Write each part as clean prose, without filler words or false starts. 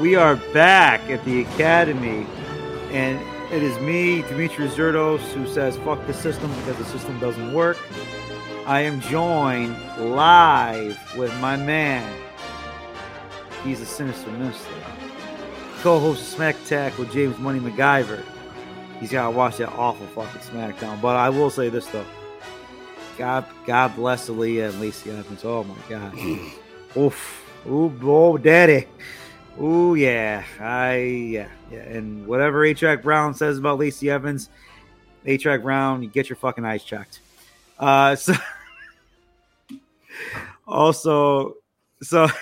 We are back at the Academy, and it is me, Dimitri Zerdos, who says fuck the system because the system doesn't work. I am joined live with my man. He's a sinister minister. Co-host of SmackTack with James Money MacGyver. He's got to watch that awful fucking SmackDown. But I will say this, though. God bless Aliyah and Lacey Evans. Oh, my God. Oof. Ooh, oh, daddy. Oh, yeah. Yeah. And whatever H.R. Brown says about Lacey Evans, H.R. Brown, you get your fucking eyes checked. So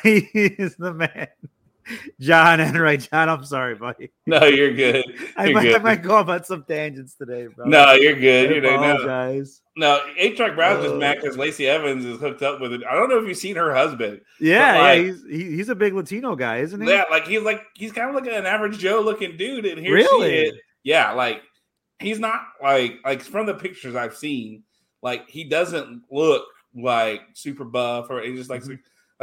he is the man. John Enright. John, I'm sorry, buddy. No, you're good. I might go about some tangents today, bro. No, you're good. I apologize. No, H.R. Brown's just mad because Lacey Evans is hooked up with it. I don't know if you've seen her husband. Yeah, he's a big Latino guy, isn't he? Yeah, he's kind of like an average Joe looking dude, and here she is. Yeah, he's not like from the pictures I've seen, he doesn't look like super buff or he's just like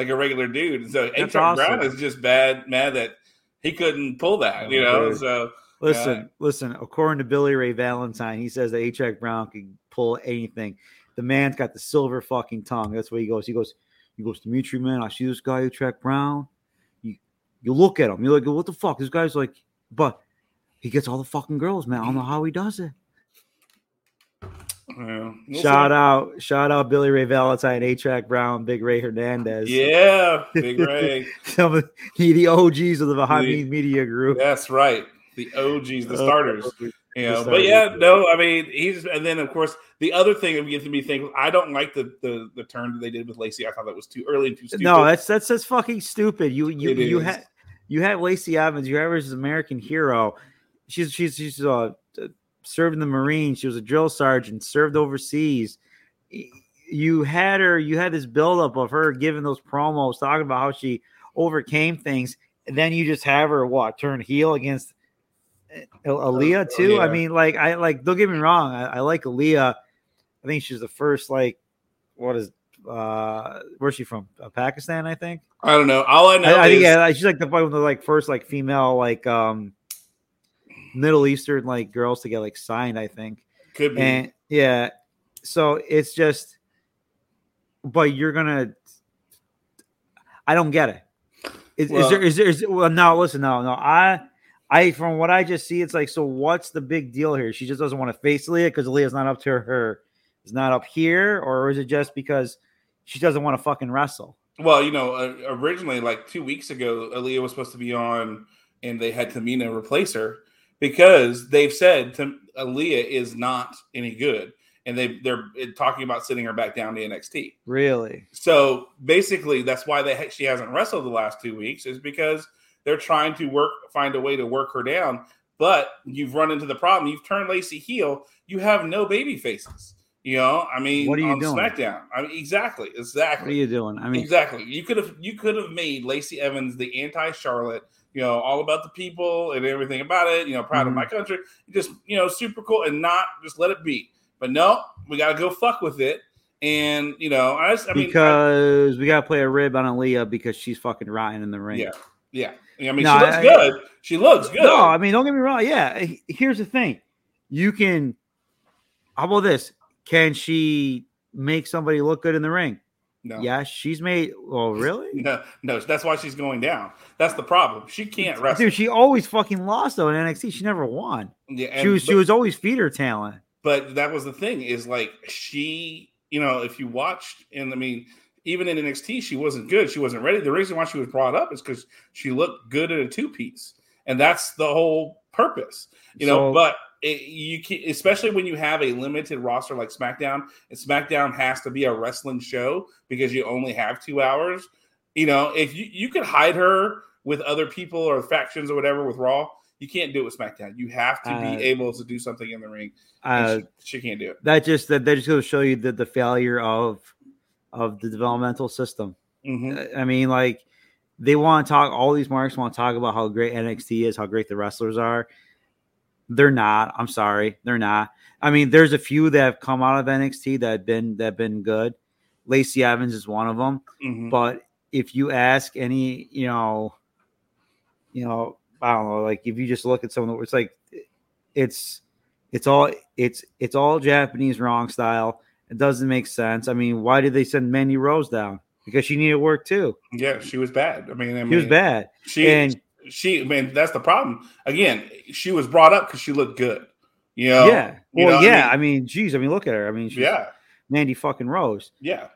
a regular dude, and so H.R. Awesome. Brown is just mad that he couldn't pull that, Dude. So listen. According to Billy Ray Valentine, he says that H.R. Brown can pull anything. The man's got the silver fucking tongue. That's where he goes. He goes, Dimitri, man, I see this guy H.R. Brown. You look at him. You're like, what the fuck? This guy's like, but he gets all the fucking girls, man. I don't know how he does it. Well, shout out Billy Ray Valentine, H.R. Brown, Big Ray Hernandez. Yeah, Big Ray. The OGs of the Behind Media Group. That's right. The OGs, the starters. But yeah, no, I mean, and then of course the other thing that gets me thinking, I don't like the turn that they did with Lacey. I thought that was too early and too stupid. No, that's fucking stupid. You had Lacey Evans, you have her as an American hero. She's served in the Marines. She was a drill sergeant, served overseas. You had this buildup of her giving those promos, talking about how she overcame things. And then you just have her, turn heel against Aliyah too? Yeah. I mean, don't get me wrong. I like Aliyah. I think she's the first, where's she from? Pakistan, I think? I don't know. All I know is she's like the one of the first female, Middle Eastern girls to get signed, I think. Could be. And yeah. So it's just, but you're gonna, I don't get it. No. I from what I just see, it's so what's the big deal here? She just doesn't want to face Leah because Leah's not up to her. It's not up here, or is it just because she doesn't want to fucking wrestle? Well, originally 2 weeks ago, Aliyah was supposed to be on, and they had Tamina replace her. Because they've said Aliyah is not any good, and they're talking about sending her back down to NXT. Really? So basically, that's why she hasn't wrestled the last 2 weeks, is because they're trying to find a way to work her down. But you've run into the problem. You've turned Lacey heel. You have no baby faces. What are you doing? SmackDown. Exactly. What are you doing? Exactly. You could have made Lacey Evans the anti-Charlotte. All about the people and everything about it, proud of my country. Just, super cool and not just let it be. But no, we got to go fuck with it. And, we got to play a rib on Aliyah because she's fucking rotten in the ring. Yeah. She looks good. She looks good. No, don't get me wrong. Yeah. Here's the thing. How about this? Can she make somebody look good in the ring? No. Yeah, she's made. Oh, really? No. That's why she's going down. That's the problem. She can't wrestle. Dude, she always fucking lost though in NXT. She never won. Yeah, she was always feeder talent. But that was the thing. Is she. If you watched, and even in NXT, she wasn't good. She wasn't ready. The reason why she was brought up is because she looked good in a two-piece. And that's the whole purpose, you know. But you can, especially when you have a limited roster like SmackDown, and SmackDown has to be a wrestling show because you only have 2 hours. You know, if you could hide her with other people or factions or whatever with Raw, you can't do it with SmackDown. You have to be able to do something in the ring. She can't do it. That just goes to show you the failure of the developmental system. Mm-hmm. I mean, like. They want to talk, all these marks want to talk about how great NXT is, how great the wrestlers are. They're not. I'm sorry. They're not. I mean, there's a few that have come out of NXT that have been good. Lacey Evans is one of them. Mm-hmm. But if you ask any, you know, I don't know, like if you just look at some of the, it's like it's all Japanese wrong style. It doesn't make sense. I mean, why did they send Mandy Rose down? Because she needed work too. Yeah, she was bad. I mean, she was bad. She. I mean, that's the problem. Again, she was brought up because she looked good. You know. Yeah. Yeah. I mean, geez. I mean, look at her. I mean, she's Mandy fucking Rose. Yeah.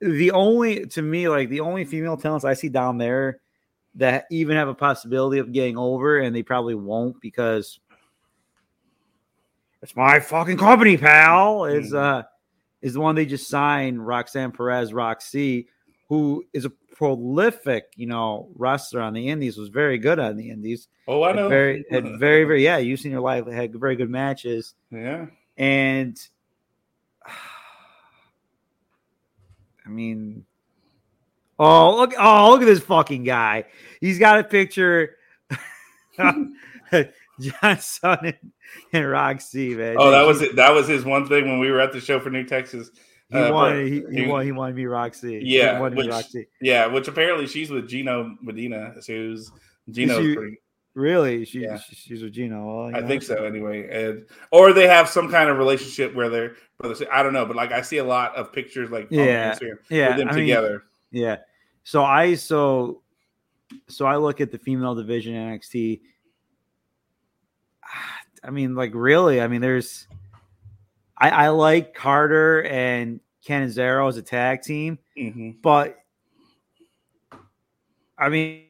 The only female talents I see down there that even have a possibility of getting over, and they probably won't because it's my fucking company, pal. Is the one they just signed, Roxanne Perez, Roxy, who is a prolific, wrestler on the indies, was very good on the indies. Oh, I know. Very, very, yeah, you've seen her live, had very good matches. Yeah. And, I mean, look at this fucking guy. He's got a picture. John Son and Roxy, man. Oh, that was it. That was his one thing when we were at the show for New Texas. He wanted to be Roxy. Yeah, which apparently she's with Gino Medina. Who's Gino's pretty. Really? She's with Gino. Well, I think so. Anyway, or they have some kind of relationship where they're I don't know, but like I see a lot of pictures like with them together. Yeah. So I look at the female division in NXT. I mean, like, really? I mean, there's. I like Carter and Canizero as a tag team, mm-hmm. but I mean,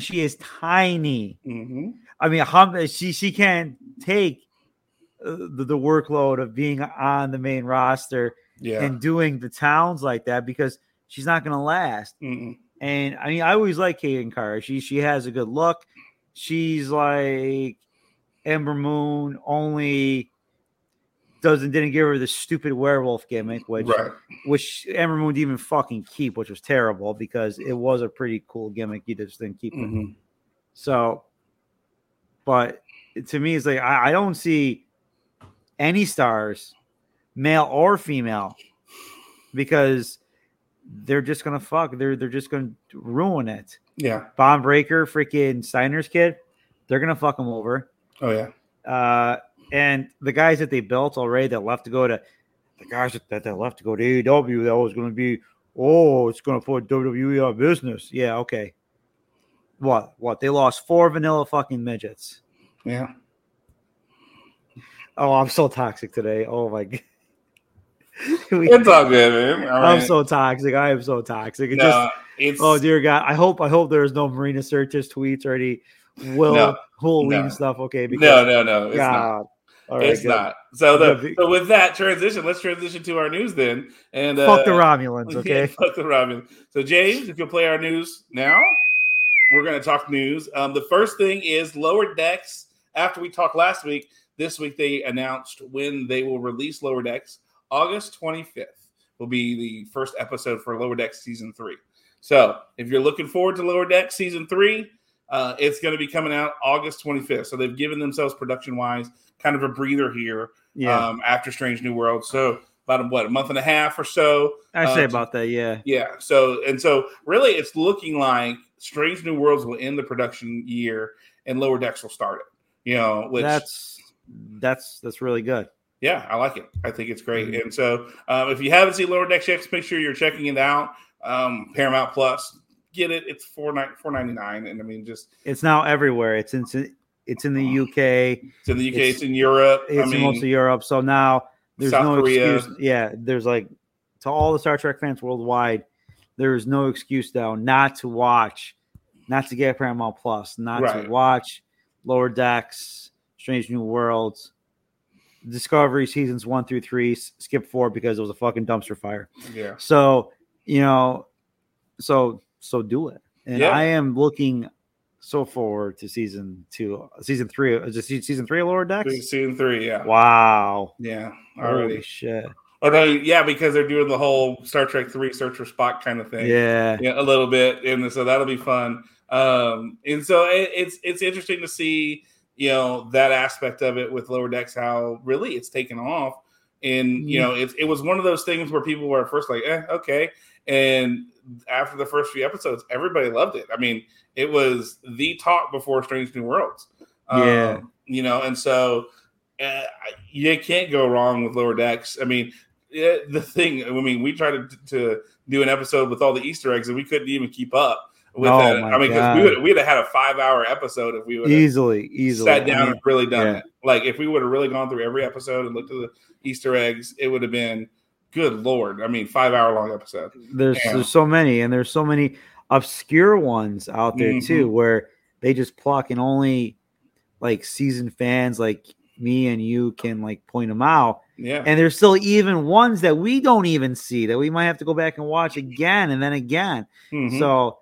she is tiny. Mm-hmm. I mean, she can't take the workload of being on the main roster and doing the towns like that because she's not going to last. Mm-hmm. And I mean, I always like Kaden Carter. She has a good look. She's like Ember Moon, only didn't give her the stupid werewolf gimmick, which Ember Moon didn't even fucking keep, which was terrible because it was a pretty cool gimmick. You just didn't keep it. Mm-hmm. So, but to me, it's like I don't see any stars, male or female, because they're just gonna fuck. They're just gonna ruin it. Yeah, Bomb Breaker, freaking Steiner's kid, they're gonna fuck him over. Oh yeah, and the guys that they built already that left to go to AEW, that was gonna be it's gonna put WWE out of business. Yeah, okay. What they lost 4 vanilla fucking midgets. Yeah. Oh, I'm so toxic today. Oh my god. It's all good, man. All right. I'm so toxic. I am so toxic. Oh dear God! I hope there's no Marina Sirtis tweets or any Will stuff. Okay, because no, it's God. Not. All right, it's good. Not. So with that transition, let's transition to our news then. And fuck the Romulans, okay? Yeah, fuck the Romulans. So James, if you'll play our news now, we're going to talk news. The first thing is Lower Decks. After we talked last week, this week they announced when they will release Lower Decks. August 25th will be the first episode for Lower Decks Season 3. So if you're looking forward to Lower Decks Season 3, it's going to be coming out August 25th. So they've given themselves production-wise kind of a breather here after Strange New Worlds. So about, a month and a half or so? I'd say about that, yeah. Yeah. So really it's looking like Strange New Worlds will end the production year and Lower Decks will start it. You know, which that's really good. Yeah, I like it. I think it's great. Mm-hmm. And so if you haven't seen Lower Decks yet, make sure you're checking it out. Paramount Plus, get it. It's $4.99, and I mean, just it's now everywhere. It's in the UK. It's in the UK. It's in Europe. It's in most of Europe. So now there's South Korea. Excuse. Yeah, there's like to all the Star Trek fans worldwide, there is no excuse now not to watch, not to get Paramount Plus, not to watch Lower Decks, Strange New Worlds, Discovery seasons 1 through 3, skip 4 because it was a fucking dumpster fire. Yeah. So, you know, so do it. And I am looking so forward to season 3. Is it season 3 of Lower Decks? Season 3, yeah. Wow. Yeah. Already. Holy shit. Oh no, yeah, because they're doing the whole Star Trek 3 Search for Spock kind of thing. Yeah, a little bit, and so that'll be fun. And so it's interesting to see, you know, that aspect of it with Lower Decks, how really it's taken off. And you know, it was one of those things where people were at first like, okay, and after the first few episodes, everybody loved it. I mean, it was the talk before Strange New Worlds. You know, and so you can't go wrong with Lower Decks. I mean, we tried to do an episode with all the Easter eggs, and we couldn't even keep up with that. I mean, because we'd have had a 5-hour episode if we would easily sat down and really done it. Like, if we would have really gone through every episode and looked at the Easter eggs, it would have been, good Lord. I mean, 5-hour long episode. There's so many, and there's so many obscure ones out there too, where they just pluck, and only like seasoned fans like me and you can like point them out. Yeah. And there's still even ones that we don't even see that we might have to go back and watch again and then again. So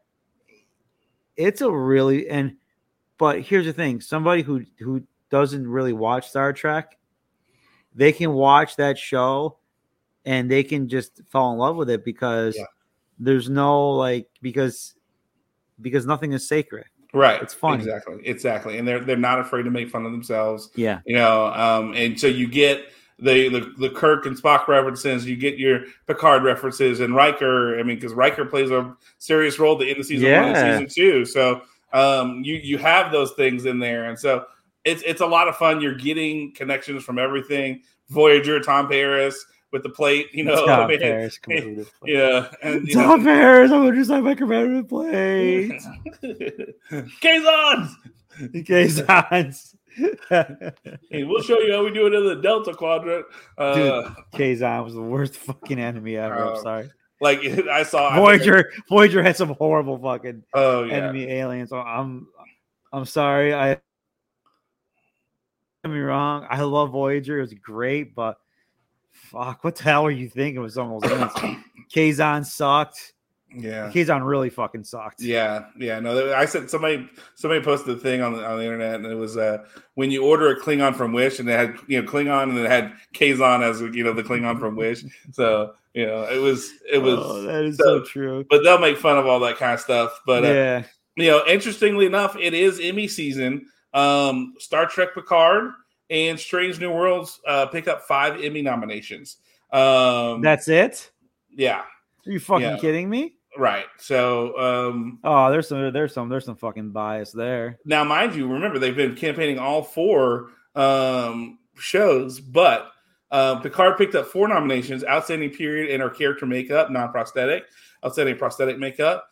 it's a really, but here's the thing, somebody who doesn't really watch Star Trek, they can watch that show and they can just fall in love with it because there's no like, because nothing is sacred. Right. It's funny. Exactly. And they're not afraid to make fun of themselves. Yeah. You know, and so you get the Kirk and Spock references, you get your Picard references, and Riker. I mean, because Riker plays a serious role at the end of season 1 and season 2. So you have those things in there. And so it's a lot of fun. You're getting connections from everything. Voyager, Tom Paris with the plate, you know. Tom Paris, competitive plate. Yeah. And, Tom Paris, I'm going to sign my competitive plate. Kazons! Hey, we'll show you how we do it in the Delta Quadrant. Dude, Kazon was the worst fucking enemy ever. I'm sorry. Like, I saw Voyager had some horrible fucking enemy aliens. So I'm sorry. I don't get me wrong. I love Voyager. It was great, but fuck, what the hell were you thinking with some of those aliens? Kazon sucked. Yeah, Kazon really fucking sucked. Yeah. No, I said somebody posted a thing on the internet, and it was when you order a Klingon from Wish, and they had Klingon, and it had Kazon as the Klingon from Wish. So it was. Oh, that is so true. But they'll make fun of all that kind of stuff. But interestingly enough, it is Emmy season. Star Trek Picard and Strange New Worlds pick up 5 Emmy nominations. That's it. Yeah. Are you fucking kidding me? Right. So, there's some fucking bias there. Now, mind you, remember they've been campaigning all 4 shows, but Picard picked up 4 nominations: outstanding period and her character makeup, non-prosthetic; outstanding prosthetic makeup;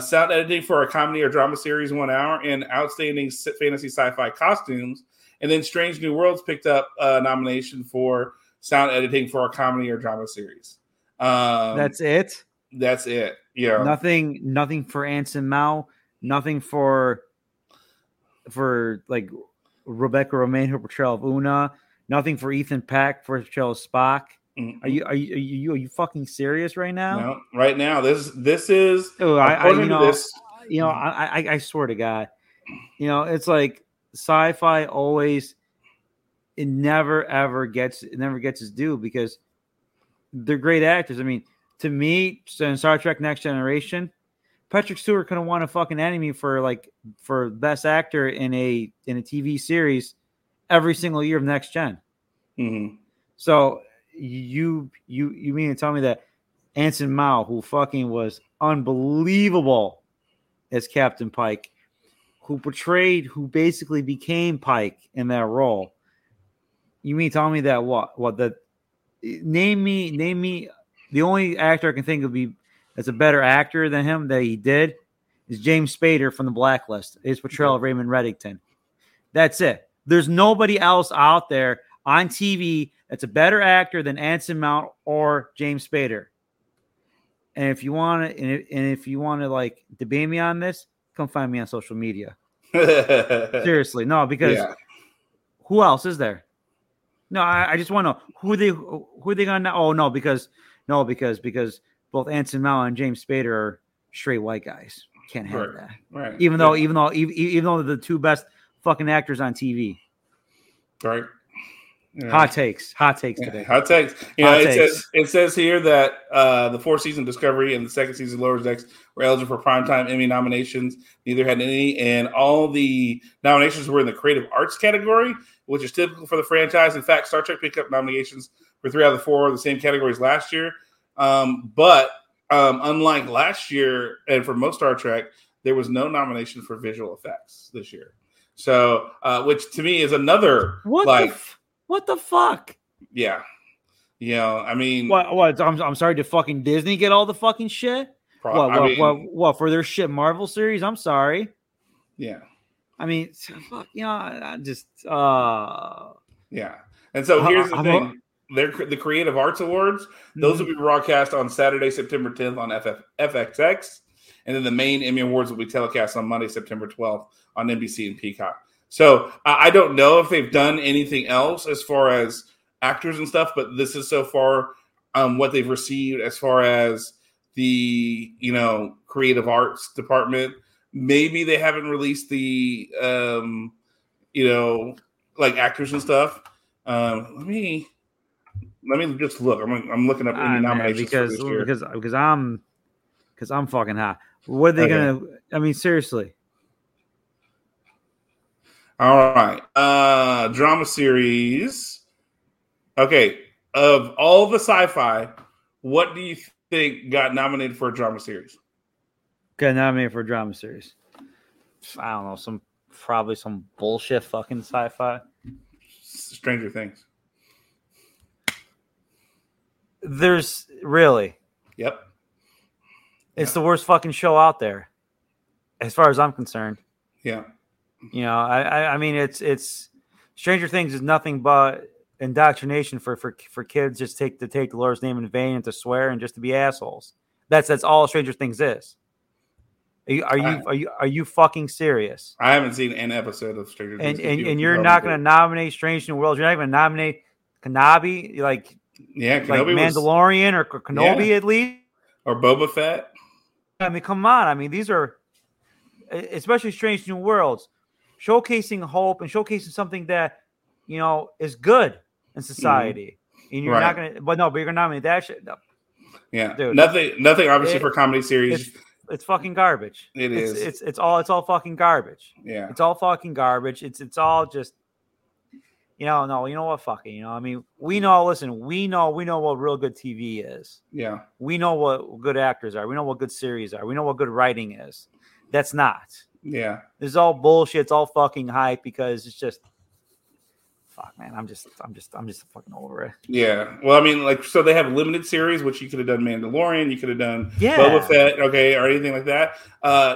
sound editing for a comedy or drama series 1 hour; and outstanding fantasy sci-fi costumes. And then Strange New Worlds picked up a nomination for sound editing for a comedy or drama series. That's it. Yeah. Nothing for Anson Mount, nothing for like Rebecca Romaine, her portrayal of Una, nothing for Ethan Peck for portrayal of Spock. Mm-hmm. Are you fucking serious right now? No, right now. This is, I swear to God, it's like sci-fi always, it never gets its due because they're great actors. I mean, to me, in Star Trek Next Generation, Patrick Stewart couldn't won a fucking Emmy for best actor in a TV series every single year of Next Gen. Mm-hmm. So you mean to tell me that Anson Mount, who fucking was unbelievable as Captain Pike, who basically became Pike in that role, you mean to tell me that that name me. The only actor I can think of that's a better actor than him that he did is James Spader from The Blacklist. His portrayal of Raymond Reddington. That's it. There's nobody else out there on TV that's a better actor than Anson Mount or James Spader. And if you want to, like debate me on this, come find me on social media. Seriously, no, because who else is there? No, I just want to know who they gonna. Oh no, because both Anson Mount and James Spader are straight white guys. Can't have that. Right. Even though they're the two best fucking actors on TV. Right. Yeah. Hot takes today. Hot takes. It says here that the fourth season of Discovery and the second season of Lower Decks were eligible for primetime Emmy nominations. Neither had any, and all the nominations were in the creative arts category, which is typical for the franchise. In fact, Star Trek picked up nominations for 3 out of the 4 of the same categories last year. But unlike last year, and for most Star Trek, there was no nomination for visual effects this year. So, which to me is another what the fuck? Yeah. You know, I mean... What? I'm sorry, did fucking Disney get all the fucking shit? What, for their shit Marvel series? I'm sorry. Yeah. I mean, fuck, you know, I just... Yeah. And so here's the thing. The Creative Arts Awards, those will be broadcast on Saturday, September 10th on FXX. And then the main Emmy Awards will be telecast on Monday, September 12th on NBC and Peacock. So I don't know if they've done anything else as far as actors and stuff, but this is so far what they've received as far as the, you know, creative arts department. Maybe they haven't released the, you know, like actors and stuff. Let me just look. I'm looking up any nominations for this year. Because I'm fucking high. What are they going to? I mean, seriously. All right. Drama series. Okay. Of all the sci-fi, what do you think got nominated for a drama series? Got nominated for a drama series. I don't know. Probably some bullshit fucking sci-fi. Stranger Things. There's really. Yep. It's the worst fucking show out there, as far as I'm concerned. Yeah. You know, I mean, it's Stranger Things is nothing but indoctrination for kids just to take the Lord's name in vain and to swear and just to be assholes. That's all Stranger Things is. Are you fucking serious? I haven't seen an episode of Stranger Things. And you're not going to nominate Strange New Worlds. You're not even going to nominate Kenobi, like Mandalorian or Kenobi at least, or Boba Fett. I mean, come on. I mean, these are, especially Strange New Worlds, showcasing hope and showcasing something that, you know, is good in society. Mm-hmm. And you're not going to, but you're going to nominate that shit. No. Yeah. Dude, nothing obviously for comedy series. It's fucking garbage. It's all fucking garbage. Yeah. It's all fucking garbage. It's all just, you know, no, you know what, fucking, you know, I mean, we know what real good TV is. Yeah. We know what good actors are. We know what good series are. We know what good writing is. That's not. Yeah. This is all bullshit. It's all fucking hype because it's just fuck, man. I'm just fucking over it. Yeah. Well, I mean, like, so they have limited series, which you could have done Mandalorian, you could have done Boba Fett, or anything like that.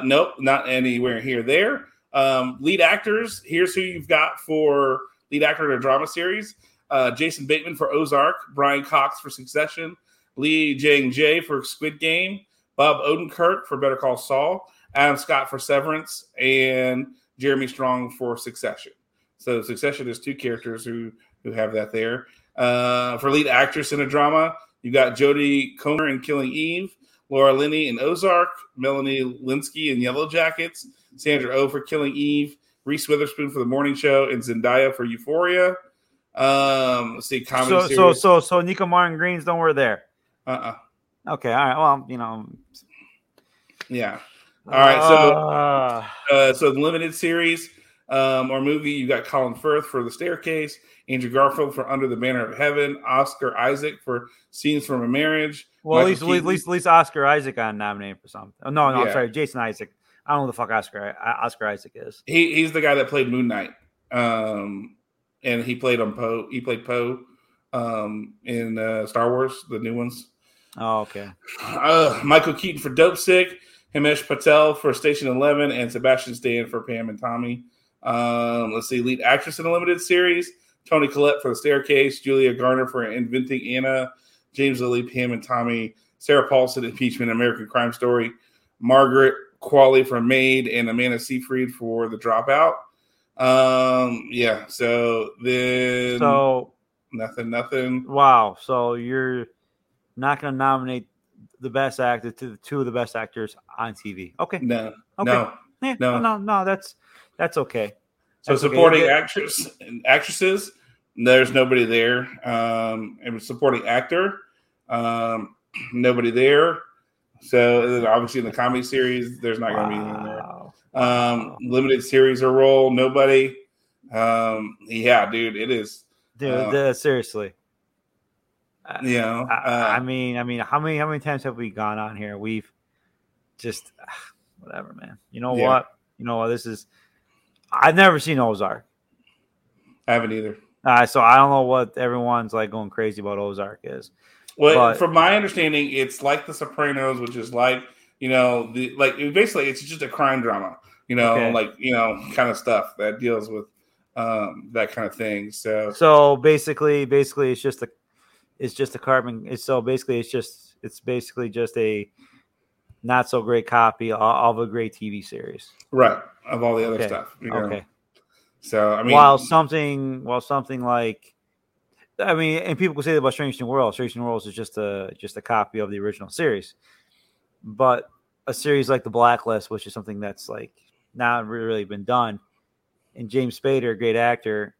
Nope, not anywhere here. There. Lead actors. Here's who you've got for lead actor in a drama series: Jason Bateman for Ozark, Brian Cox for Succession, Lee Jang-jae for Squid Game, Bob Odenkirk for Better Call Saul, Adam Scott for Severance, and Jeremy Strong for Succession. So Succession is 2 characters who have that there. For lead actress in a drama, you got Jodie Comer in Killing Eve, Laura Linney in Ozark, Melanie Linsky in Yellow Jackets, Sandra Oh for Killing Eve, Reese Witherspoon for The Morning Show, and Zendaya for Euphoria. Let's see, comedy series. So Nico Martin Green's nowhere there. Okay, all right. Well, you know. Yeah. All right, so the limited series or movie, you got Colin Firth for The Staircase, Andrew Garfield for Under the Banner of Heaven, Oscar Isaac for Scenes from a Marriage. Well, at least Oscar Isaac got nominated for something. Oh, no, I'm sorry, Jason Isaac. I don't know who the fuck Oscar Isaac is. He's the guy that played Moon Knight, and he played Poe. He played Poe in Star Wars, the new ones. Oh, okay. Michael Keaton for Dope Sick, Himesh Patel for Station 11, and Sebastian Stan for Pam and Tommy. Let's see, lead actress in a limited series: Toni Collette for The Staircase, Julia Garner for Inventing Anna, James Lilly, Pam and Tommy, Sarah Paulson, Impeachment, American Crime Story, Margaret Qualley for Maid, and Amanda Seyfried for The Dropout. Yeah, so then... So... Nothing. Wow, so you're not going to nominate the best actor to the two of the best actors on TV. Okay. No, that's okay. So that's supporting actress and actresses, there's nobody there. And supporting actor, nobody there. So and then obviously in the comedy series, there's not going to be anyone there. Limited series or role, nobody. Yeah, dude, it is. Dude, seriously. Yeah. I mean, how many times have we gone on here? We've just whatever, man. You know what? This is. I've never seen Ozark. I haven't either. So I don't know what everyone's like going crazy about Ozark is. Well, but, from my understanding, it's like The Sopranos, which is like basically it's just a crime drama, kind of stuff that deals with that kind of thing. So basically it's just a carbon. It's basically just a not so great copy of a great TV series, right? Of all the other stuff. Okay. So I mean, while something like, I mean, and people can say that about Strange New Worlds. Strange New Worlds is just a copy of the original series, but a series like The Blacklist, which is something that's like not really been done. And James Spader, great actor,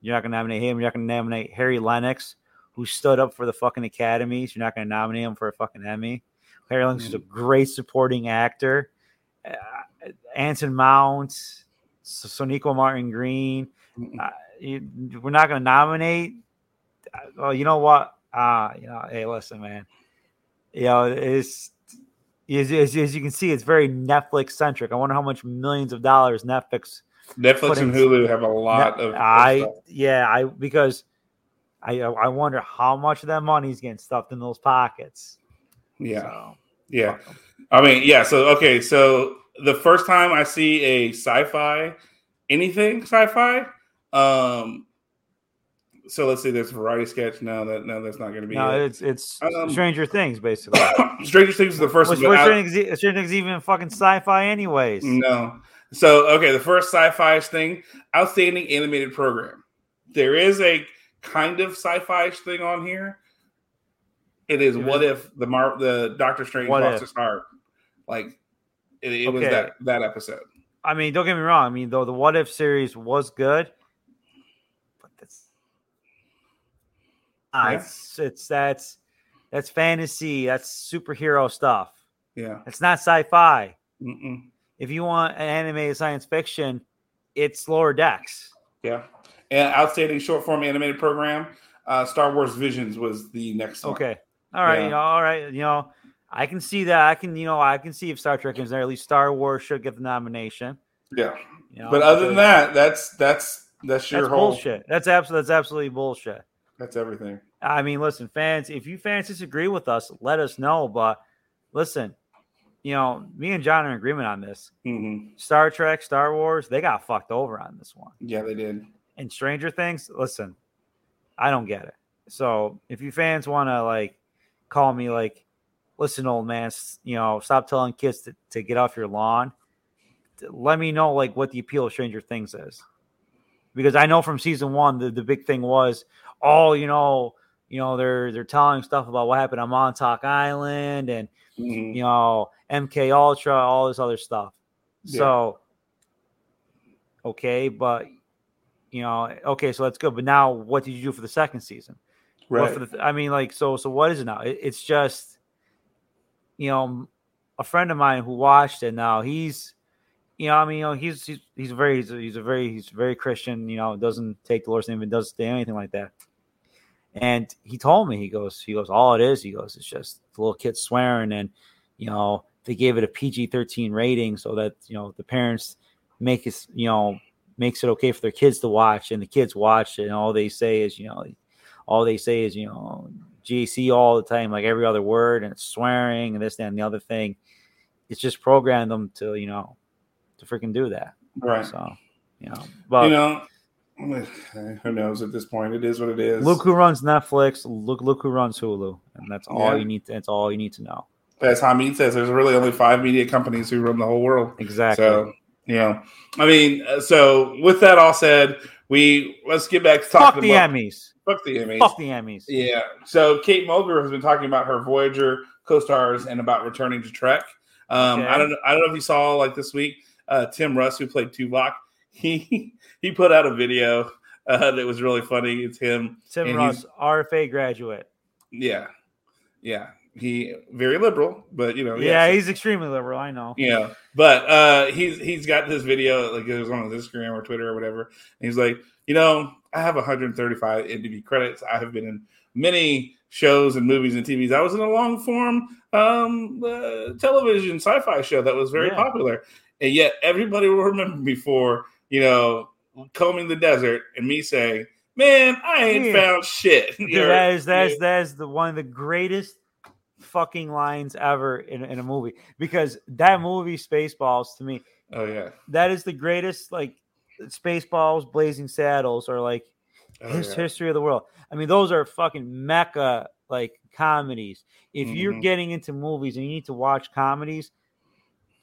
you're not going to nominate him. You're not going to nominate Harry Lennox, who stood up for the fucking Academies. You're not going to nominate him for a fucking Emmy. Harry Lennox is a great supporting actor. Anson Mount, Sonequa Martin-Green. We're not going to nominate. Oh, you know what? Hey, listen, man. It's. As you can see, it's very Netflix-centric. I wonder how much millions of dollars Netflix and Hulu have a lot of. Because I wonder how much of that money is getting stuffed in those pockets. Yeah, I mean, yeah. So the first time I see a sci-fi, so let's see, there's a variety sketch. No, that's not going to be. No, it's Stranger Things, basically. Stranger Things is the first one. Stranger Things even fucking sci-fi, anyways. No. So, okay, the first sci-fi thing, outstanding animated program. There is a kind of sci-fi thing on here. It is what if the Doctor Strange lost his heart? Like, it was that episode. I mean, don't get me wrong. I mean, though the What If series was good, but that's fantasy. That's superhero stuff. Yeah, it's not sci-fi. Mm-mm. If you want an animated science fiction, it's Lower Decks. Yeah. And outstanding short-form animated program, Star Wars Visions was the next one. Okay. All right. Yeah. I can see that. I can see if Star Trek is there. At least Star Wars should get the nomination. Yeah. But other than that, that's whole... bullshit. That's absolutely bullshit. That's everything. I mean, listen, fans, if you fans disagree with us, let us know. But listen... me and John are in agreement on this. Mm-hmm. Star Trek, Star Wars, they got fucked over on this one. Yeah, they did. And Stranger Things, listen, I don't get it. So if you fans want to, call me, listen, old man, stop telling kids to get off your lawn, let me know, what the appeal of Stranger Things is. Because I know from season one, the big thing was, they're telling stuff about what happened on Montauk Island and, mm-hmm. MK Ultra, all this other stuff. Yeah. So, okay, but so that's good. But now, what did you do for the second season? Right. So what is it now? It's just, a friend of mine who watched it. Now he's very Christian. Doesn't take the Lord's name and doesn't say anything like that. And he told me, he goes, all it is, it's just the little kids swearing, and they gave it a PG-13 rating so that the parents makes it okay for their kids to watch, and the kids watch it, and all they say is GC all the time, like every other word, and it's swearing and this, that, and the other thing. It's just programmed them to freaking do that. Right. So, but Who knows at this point? It is what it is. Look who runs Netflix. Look who runs Hulu, and that's all you need. That's all you need to know. As Hamid says, there's really only 5 media companies who run the whole world. Exactly. So so with that all said, let's get back to talking about the Emmys. Fuck the Emmys. Fuck the Emmys. Yeah. So Kate Mulgrew has been talking about her Voyager co-stars and about returning to Trek. Okay. I don't know if you saw this week, Tim Russ, who played Tuvok, he put out a video that was really funny. It's him. Tim Russ, RFA graduate. Yeah. He very liberal, but he's extremely liberal. I know. Yeah, but he's got this video it was on his Instagram or Twitter or whatever, and he's like, I have 135 IMDb credits. I have been in many shows and movies and TVs. I was in a long form television sci-fi show that was very popular, and yet everybody will remember me for combing the desert and me saying, "Man, I ain't found shit." That is the one of the greatest fucking lines ever in a movie, because that movie Spaceballs, to me, that is the greatest. Spaceballs, Blazing Saddles, or History of the World. I mean, those are fucking mecca comedies. If you're getting into movies and you need to watch comedies,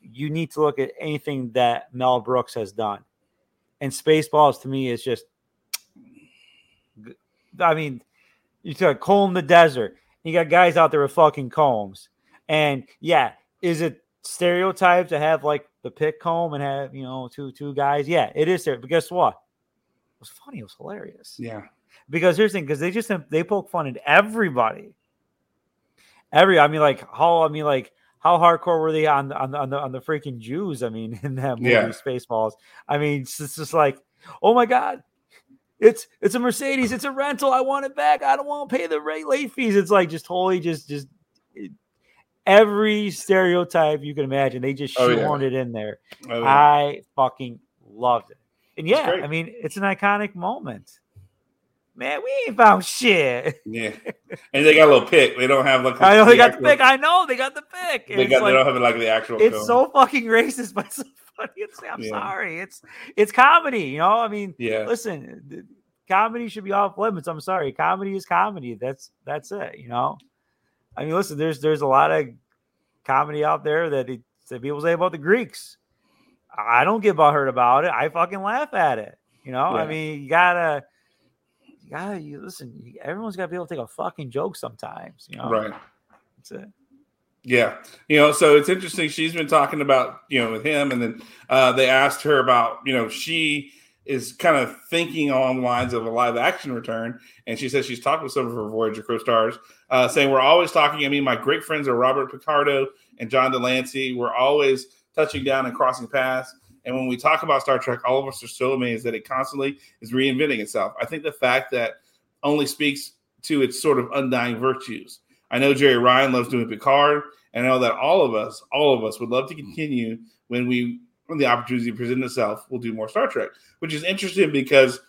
you need to look at anything that Mel Brooks has done. And Spaceballs, to me, is just, you got comb the desert. You got guys out there with fucking combs. And is it stereotype to have the pick comb and have, two guys? Yeah, it is there. But guess what? It was funny. It was hilarious. Yeah. Because here's the thing, because they poke fun at everybody. How hardcore were they on the freaking Jews? In that movie Spaceballs. It's just oh my God. It's a Mercedes. It's a rental. I want it back. I don't want to pay the late fees. It's just totally every stereotype you can imagine. They just shoehorned it in there. Oh, yeah. I fucking loved it. And it's an iconic moment. Man, we ain't found shit. Yeah. And they got a little pick. They don't have I know they got the pick. I know they got the pick. They don't have the actual film. It's so fucking racist, but it's so funny. I'm sorry. It's comedy, listen, comedy should be off limits. I'm sorry. Comedy is comedy. That's it, listen, there's a lot of comedy out there that people say about the Greeks. I don't get butthurt about it. I fucking laugh at it. You gotta listen, everyone's got to be able to take a fucking joke sometimes, Right. That's it. Yeah. So it's interesting. She's been talking about, with him, and then they asked her about, she is kind of thinking along the lines of a live action return. And she says she's talked with some of her Voyager co-stars saying, we're always talking. My great friends are Robert Picardo and John Delancey. We're always touching down and crossing paths. And when we talk about Star Trek, all of us are so amazed that it constantly is reinventing itself. I think the fact that only speaks to its sort of undying virtues. I know Jerry Ryan loves doing Picard, and I know that all of us would love to continue when the opportunity presents itself, we'll do more Star Trek, which is interesting because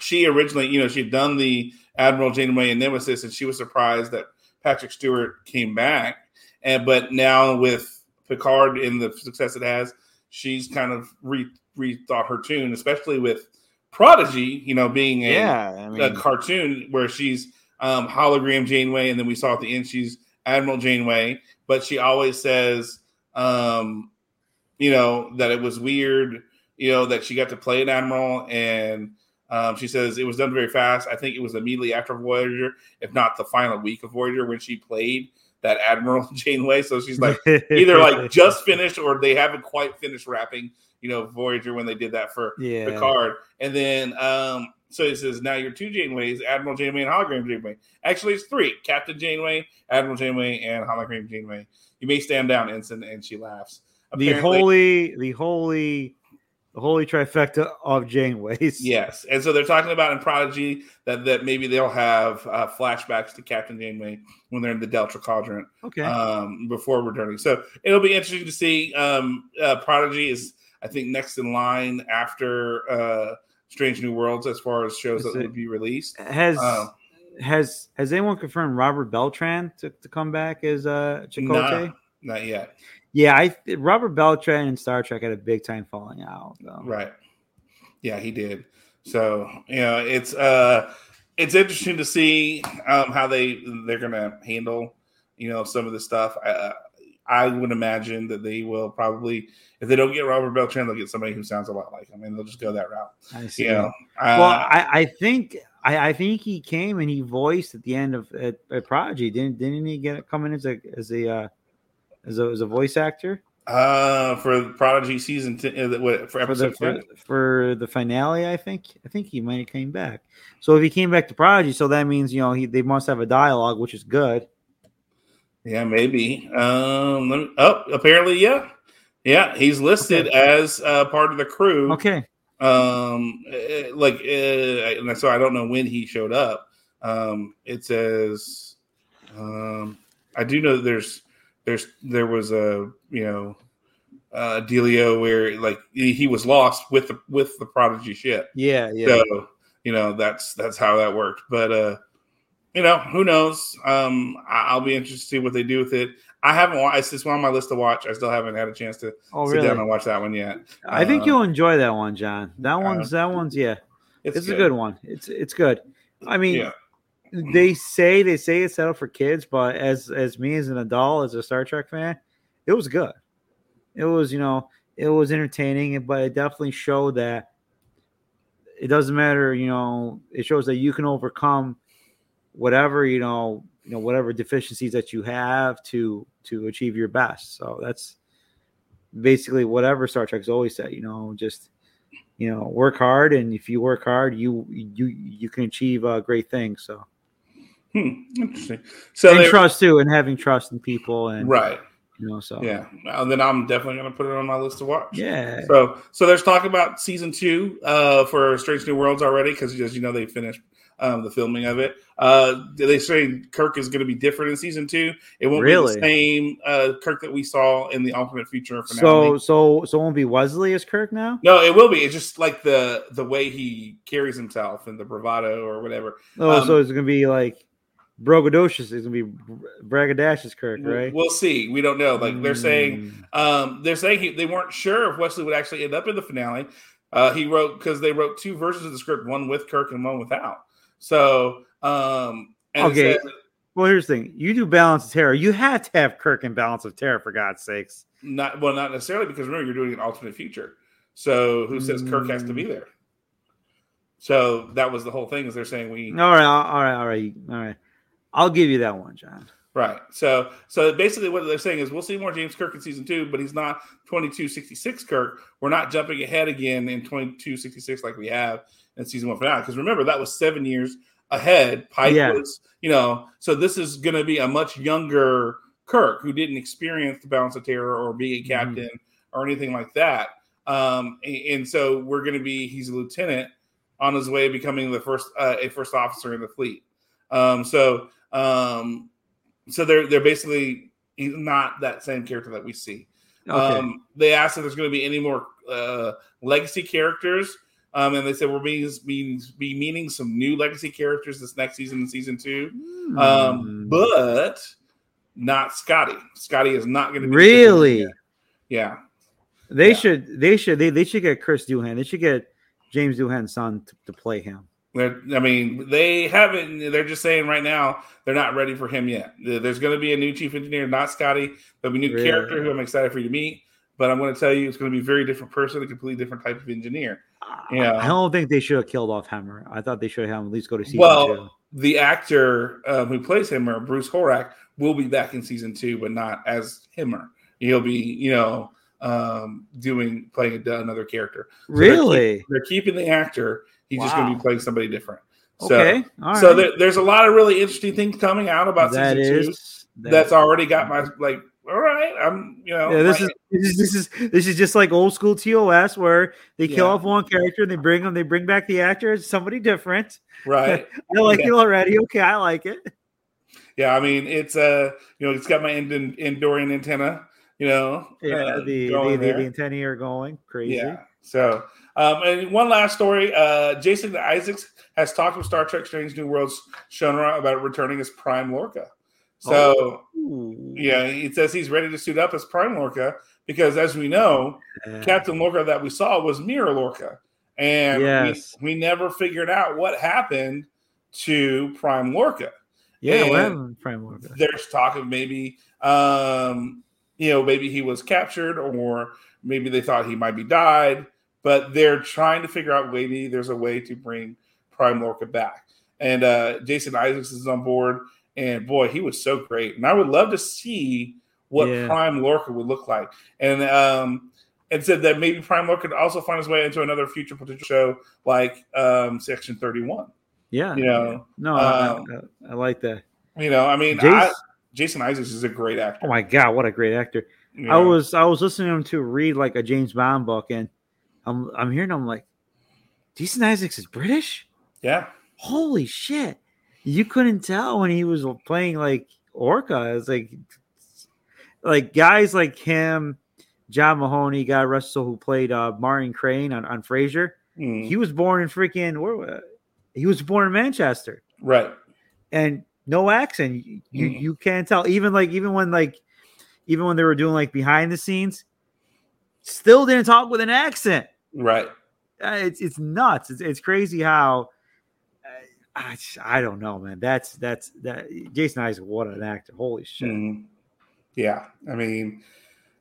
she originally, she had done the Admiral Janeway and Nemesis, and she was surprised that Patrick Stewart came back. But now with Picard and the success it has, she's kind of rethought her tune, especially with Prodigy, being a cartoon where she's hologram Janeway, and then we saw at the end she's Admiral Janeway, but she always says, that it was weird, that she got to play an admiral, and she says it was done very fast. I think it was immediately after Voyager, if not the final week of Voyager, when she played that Admiral Janeway. So she's either just finished or they haven't quite finished wrapping, Voyager when they did that for Picard. And then, so it says, now your 2 Janeways, Admiral Janeway and Hologram Janeway. Actually, it's 3, Captain Janeway, Admiral Janeway, and Hologram Janeway. You may stand down, Ensign, and she laughs. Apparently, the holy trifecta of Janeways. Yes. And so they're talking about in Prodigy that maybe they'll have flashbacks to Captain Janeway when they're in the Delta Quadrant before returning. So it'll be interesting to see. Prodigy is, I think, next in line after Strange New Worlds as far as shows that would be released. Has anyone confirmed Robert Beltran to come back as Chakotay? Not yet. Yeah, Robert Beltran and Star Trek had a big time falling out, though. Right. Yeah, he did. So, you know, it's interesting to see how they're going to handle, you know, some of the stuff. I would imagine that they will probably, if they don't get Robert Beltran, they'll get somebody who sounds a lot like him, and they'll just go that route. I see. You know, I think he came and he voiced at the end of at Prodigy. Didn't he get coming as a voice actor? For Prodigy season 10, for episode 10? For the finale, I think he might have came back. So if he came back to Prodigy, so that means, you know, they must have a dialogue, which is good. Yeah, maybe. Apparently, yeah. Yeah, he's listed as part of the crew. Okay. So I don't know when he showed up. It says, I do know there was a, you know, dealio where, like, he was lost with the Prodigy ship. Yeah. So, you know, that's how that worked. But, you know, who knows? I'll be interested to see what they do with it. I haven't watched. It's one on my list to watch. I still haven't had a chance to sit down and watch that one yet. I think you'll enjoy that one, John. It's a good one. It's good. I mean, yeah. They say it's set up for kids, but as me as an adult, as a Star Trek fan, it was good. It was, you know, it was entertaining, but it definitely showed that it doesn't matter. You know, it shows that you can overcome whatever, you know, whatever deficiencies that you have to achieve your best. So that's basically whatever Star Trek's always said, you know, just, you know, work hard. And if you work hard, you can achieve great things. So. Interesting. So trust too, and having trust in people and right. You know, so yeah. And then I'm definitely going to put it on my list to watch. Yeah. So there's talk about season 2 for Strange New Worlds already. 'Cause as you know, they finished the filming of it. They say Kirk is going to be different in season 2. It won't be the same Kirk that we saw in the Ultimate Future finale. So it won't be Wesley as Kirk now? No, it will be. It's just like the way he carries himself and the bravado or whatever. Oh, so it's going to be like braggadocious. It's going to be braggadocious Kirk, right? We'll see. We don't know. Like they're saying they weren't sure if Wesley would actually end up in the finale. They wrote 2 versions of the script, one with Kirk and one without. So, okay. Well, here's the thing: you do Balance of Terror. You have to have Kirk in Balance of Terror, for God's sakes. Not necessarily, because remember you're doing an alternate future. So, who says Kirk has to be there? So that was the whole thing. Is they're saying we. All right. I'll give you that one, John. Right. So basically, what they're saying is we'll see more James Kirk in season 2, but he's not 2266 Kirk. We're not jumping ahead again in 2266 like we have. And season 1 finale, because remember that was 7 years ahead. Pike was, you know, so this is going to be a much younger Kirk who didn't experience the Balance of Terror or be a captain or anything like that. And so we're going to be he's a lieutenant on his way to becoming the first officer in the fleet. So they're basically he's not that same character that we see. Okay. They asked if there's going to be any more legacy characters. And they said we're meeting some new legacy characters this next season in season 2, but not Scotty. Scotty is not going to be really. Yeah, They should get Chris Doohan. They should get James Doohan's son to play him. They haven't. They're just saying right now they're not ready for him yet. There's going to be a new chief engineer, not Scotty. There'll be a new character who I'm excited for you to meet. But I'm going to tell you, it's going to be a very different person, a completely different type of engineer. Yeah, I don't think they should have killed off Hemmer. I thought they should have at least go to season 2. Well, the actor who plays Hemmer, Bruce Horak, will be back in season 2, but not as Hemmer. He'll be, you know, playing another character. So really? They're keeping the actor. He's just going to be playing somebody different. Okay. All right. So there's a lot of really interesting things coming out about season two. That's already got my like. All right, I'm, you know, yeah, this is just like old school TOS where they kill off one character and they bring back the actor as somebody different. Right. I like it already. Okay, I like it. Yeah, I mean, it's you know, it's got my Andorian antenna, you know. Yeah, the antennae are going crazy. Yeah. So, and one last story, Jason Isaacs has talked with Star Trek Strange New Worlds showrunner about returning as Prime Lorca. So, yeah, it says he's ready to suit up as Prime Lorca because, as we know, Captain Lorca that we saw was Mirror Lorca. And we never figured out what happened to Prime Lorca. Yeah, what happened to Prime Lorca? There's talk of maybe, maybe he was captured, or maybe they thought he might be died. But they're trying to figure out maybe there's a way to bring Prime Lorca back. And Jason Isaacs is on board. And, boy, he was so great. And I would love to see what Prime Lorca would look like. And said that maybe Prime Lorca could also find his way into another future potential show like Section 31. Yeah. You know? Yeah. No, I like that. You know, I mean, Jason Isaacs is a great actor. Oh, my God, what a great actor. Yeah. I was listening to him to read, like, a James Bond book, and I'm hearing him like, Jason Isaacs is British? Yeah. Holy shit. You couldn't tell when he was playing, like, Orca. It's like guys like him, John Mahoney, guy Russell, who played Martin Crane on Frasier. Mm. He was born in Manchester, right? And no accent. You can't tell. Even when they were doing like behind the scenes, still didn't talk with an accent, right? It's nuts. It's crazy how. I don't know, man. That's Jason Isaac. What an actor! Holy shit. Mm. Yeah, I mean.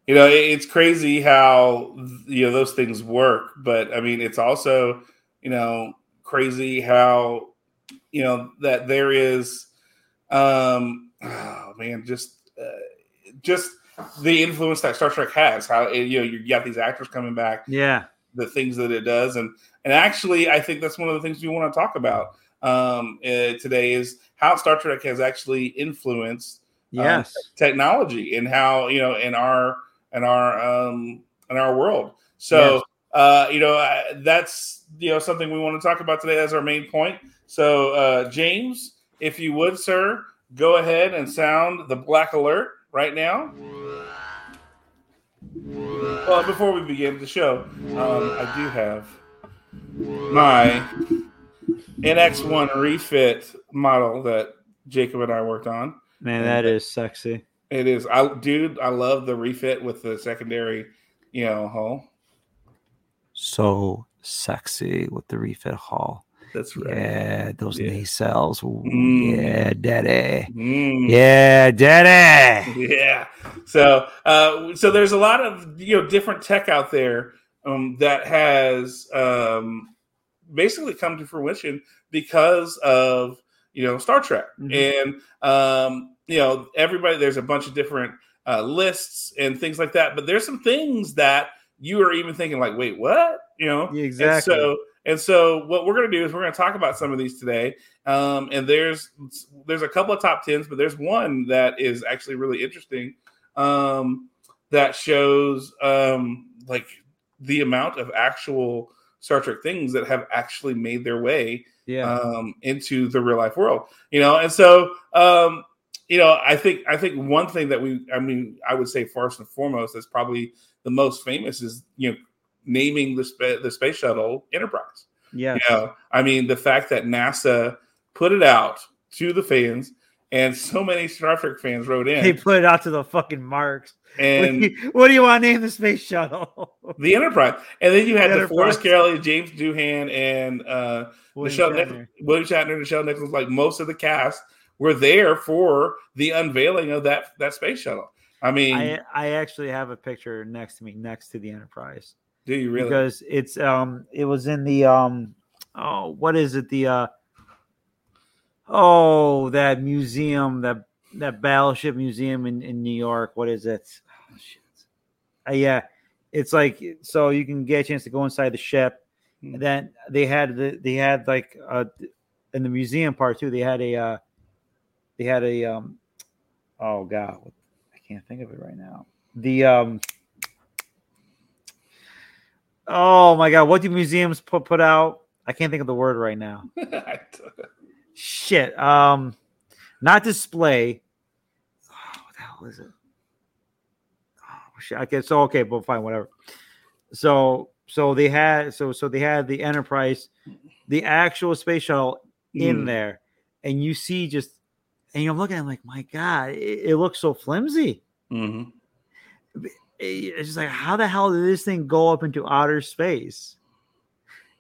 You know, it's crazy how, you know, those things work, but I mean, it's also, you know, crazy how, you know, that there is, just the influence that Star Trek has. How, you know, you got these actors coming back, the things that it does, and actually, I think that's one of the things we want to talk about today is how Star Trek has actually influenced technology and how, you know, in our world. So, that's, you know, something we want to talk about today as our main point. So, James, if you would, sir, go ahead and sound the black alert right now. Well, before we begin the show, I do have my NX1 refit model that Jacob and I worked on. Man, that is sexy. It is. I love the refit with the secondary, you know, hull. So sexy with the refit hull. That's right. Yeah, those nacelles. Yeah, daddy. Yeah, daddy. Yeah. So, so there's a lot of, you know, different tech out there that has basically come to fruition because of, you know, Star Trek. Mm-hmm. And, you know, everybody, there's a bunch of different lists and things like that. But there's some things that you are even thinking like, wait, what? You know? Exactly. And so what we're going to do is we're going to talk about some of these today. And there's a couple of top tens, but there's one that is actually really interesting that shows like the amount of actual Star Trek things that have actually made their way into the real life world, you know? And so, you know, I think one thing that I would say first and foremost, that's probably the most famous is, you know, naming the space shuttle Enterprise. Yeah. You know, I mean, the fact that NASA put it out to the fans and so many Star Trek fans wrote in. They put it out to the fucking marks. And what do you want to name the space shuttle? The Enterprise. And then you had the Forrest Kelly, James Doohan, and William Shatner and Michelle Nichols. Like, most of the cast were there for the unveiling of that space shuttle. I mean, I actually have a picture next to me, next to the Enterprise. Do you really? Because it's it was in the what is it? The that museum, that Battleship Museum in New York. What is it? Oh, shit. Yeah, it's like, so you can get a chance to go inside the ship. And then they had like in the museum part too. They had a oh god, I can't think of it right now. The oh my god, what do museums put out? I can't think of the word right now. Shit. Not display. Oh, what the hell is it? Oh shit. Okay, so okay, but fine, whatever. So they had the Enterprise, the actual space shuttle in there, and you see just, and you're looking at it like, my God, it looks so flimsy. Mm-hmm. It's just like, how the hell did this thing go up into outer space?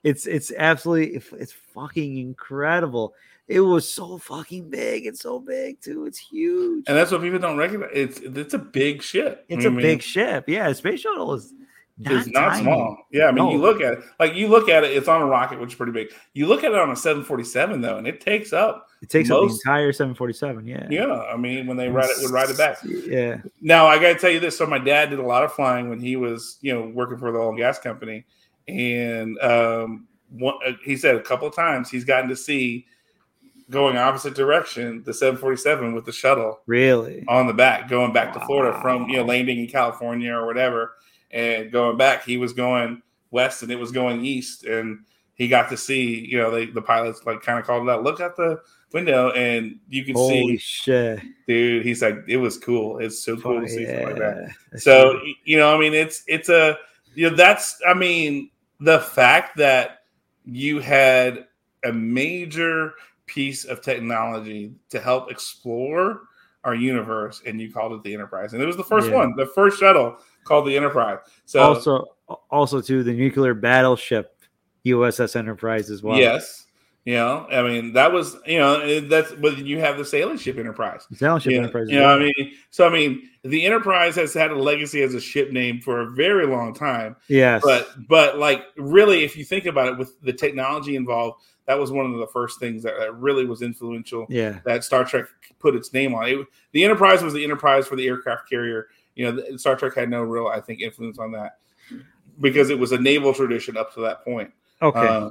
It's absolutely, it's fucking incredible. It was so fucking big. It's so big too. It's huge. And that's what people don't recognize. It's a big ship. It's a big ship. Yeah, space shuttle is not small. Yeah, I mean, no. You look at it, like you look at it. It's on a rocket, which is pretty big. You look at it on a 747 though, and it takes up the entire 747. Yeah. Yeah, I mean, when they would ride it back. Yeah. Now I got to tell you this. So my dad did a lot of flying when he was, working for the oil and gas company, and he said a couple of times he's gotten to see, going opposite direction, the 747 with the shuttle really on the back, going back to Florida from landing in California or whatever, and going back. He was going west and it was going east, and he got to see the pilots like kind of called it out, look out the window, and you can see. Holy shit, dude! He's like, it was cool. It's so cool to see something like that. That's so cool. I mean, it's a that's I mean the fact that you had a major piece of technology to help explore our universe, and you called it the Enterprise, and it was the first one, the first shuttle called the Enterprise. So also too, the nuclear battleship USS Enterprise as well. Yes, I mean that was that's but you have the sailing ship Enterprise. The sailing ship Enterprise. I mean, so I mean the Enterprise has had a legacy as a ship name for a very long time. Yes, but like really, if you think about it, with the technology involved. That was one of the first things that really was influential. Yeah. That Star Trek put its name on it. The Enterprise was the Enterprise for the aircraft carrier. Star Trek had no real, I think, influence on that because it was a naval tradition up to that point. Okay.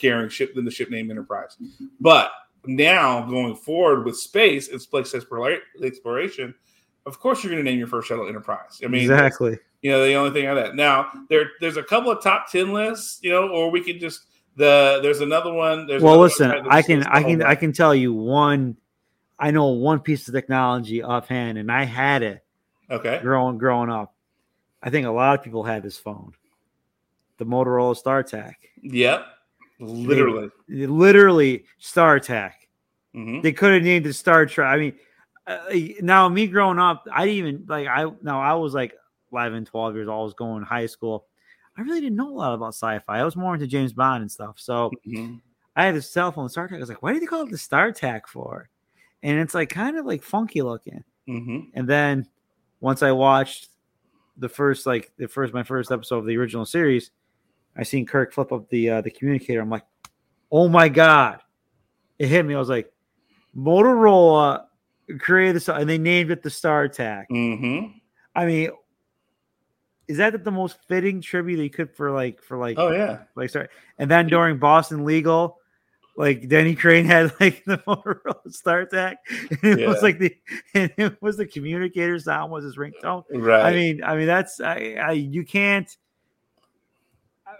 Carrying the ship name Enterprise. But now going forward with space and space exploration, of course you're going to name your first shuttle Enterprise. I mean, exactly. The only thing on that. Now there's a couple of top 10 lists. Or we could just. There's another one. Listen, I can tell you one. I know one piece of technology offhand, and I had it. Okay. Growing up, I think a lot of people had this phone, the Motorola StarTAC. Yep. Literally StarTAC. Mm-hmm. They could have named it Star Trek. I mean, now me growing up, I didn't even like. I was like 11, 12 years old. I was going to high school. I really didn't know a lot about sci-fi. I was more into James Bond and stuff. So I had this cell phone, StarTAC. I was like, why did they call it the StarTAC for? And it's like kind of like funky looking. Mm-hmm. And then once I watched my first episode of the original series, I seen Kirk flip up the communicator. I'm like, oh my God. It hit me. I was like, Motorola created this, and they named it the StarTAC. Mm-hmm. I mean, is that the most fitting tribute they could for oh yeah, like sorry. And then during Boston Legal, like Denny Crane had like the Motorola StarTAC, and it was like the communicator sound was his ringtone. Right. I mean that's you can't.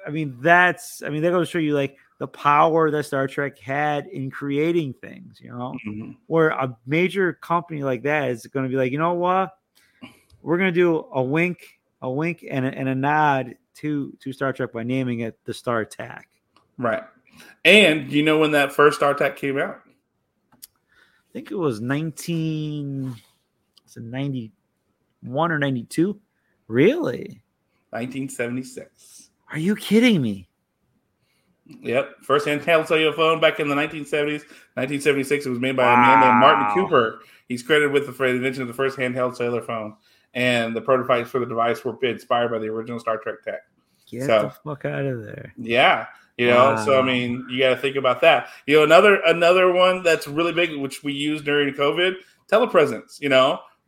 They're going to show you like the power that Star Trek had in creating things. Where a major company like that is going to be like, you know what, we're going to do a wink and a nod to Star Trek by naming it the StarTAC. Right. And do you know when that first StarTAC came out? I think it was 91 or 92. Really? 1976. Are you kidding me? Yep. First handheld cellular phone back in the 1970s. 1976, it was made by a man named Martin Cooper. He's credited with the invention of the first handheld cellular phone. And the prototypes for the device were inspired by the original Star Trek tech. Get the fuck out of there. Yeah. So, I mean, you got to think about that. Another one that's really big, which we used during COVID, telepresence,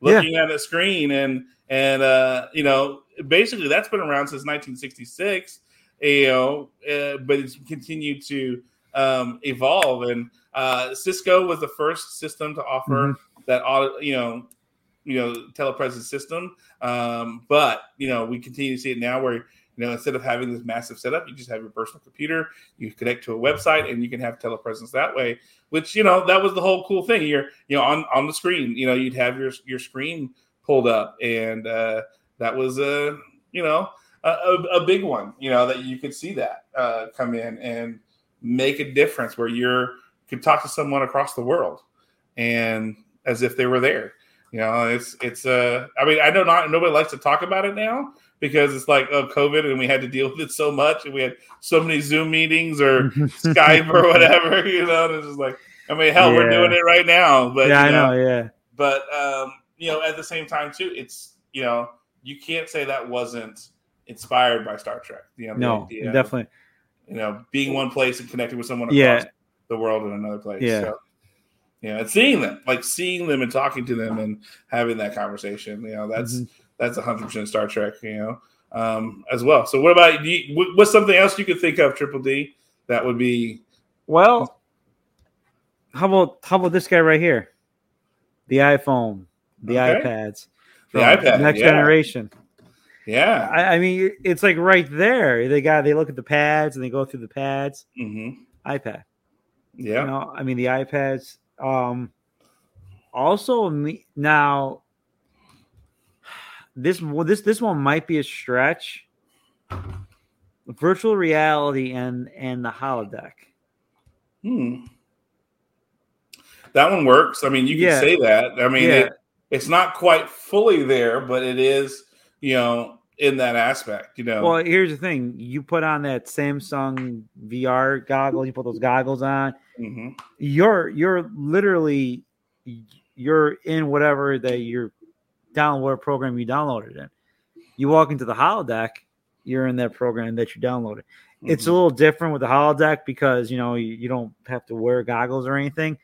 looking at a screen and basically that's been around since 1966, but it's continued to evolve. And Cisco was the first system to offer that, telepresence system. But we continue to see it now where, instead of having this massive setup, you just have your personal computer, you connect to a website, and you can have telepresence that way, which, that was the whole cool thing. You're, on the screen, you'd have your screen pulled up, and that was, a big one, that you could see that come in and make a difference where you could talk to someone across the world and as if they were there. You know, it's I mean, I know nobody likes to talk about it now because it's like, oh, COVID, and we had to deal with it so much, and we had so many Zoom meetings or Skype or whatever. You know, and it's just like, I mean, hell, we're doing it right now. But yeah, I know, yeah. But you know, at the same time too, it's, you know, you can't say that wasn't inspired by Star Trek. You know, the idea definitely. You know, being one place and connecting with someone across the world in another place. Yeah. So, yeah, and seeing them and talking to them and having that conversation, you know, that's 100% Star Trek, you know, as well. So what about what's something else you could think of, Triple D, that would be? Well, how about this guy right here? The iPhone, the iPads, the iPad, next generation. Yeah, I mean, it's like right there. They look at the pads and they go through the pads. Mm-hmm. iPad. Yeah, you know, I mean, the iPads. Also, now this one might be a stretch. Virtual reality and the holodeck. That one works. I mean, you can say that. I mean, it's not quite fully there, but it is. You know, in that aspect, you know. Well, here's the thing: you put on that Samsung VR goggle, you put those goggles on. Mm-hmm. You're literally in whatever that your download program you downloaded in. You walk into the holodeck, you're in that program that you downloaded. Mm-hmm. It's a little different with the holodeck because you know you don't have to wear goggles or anything,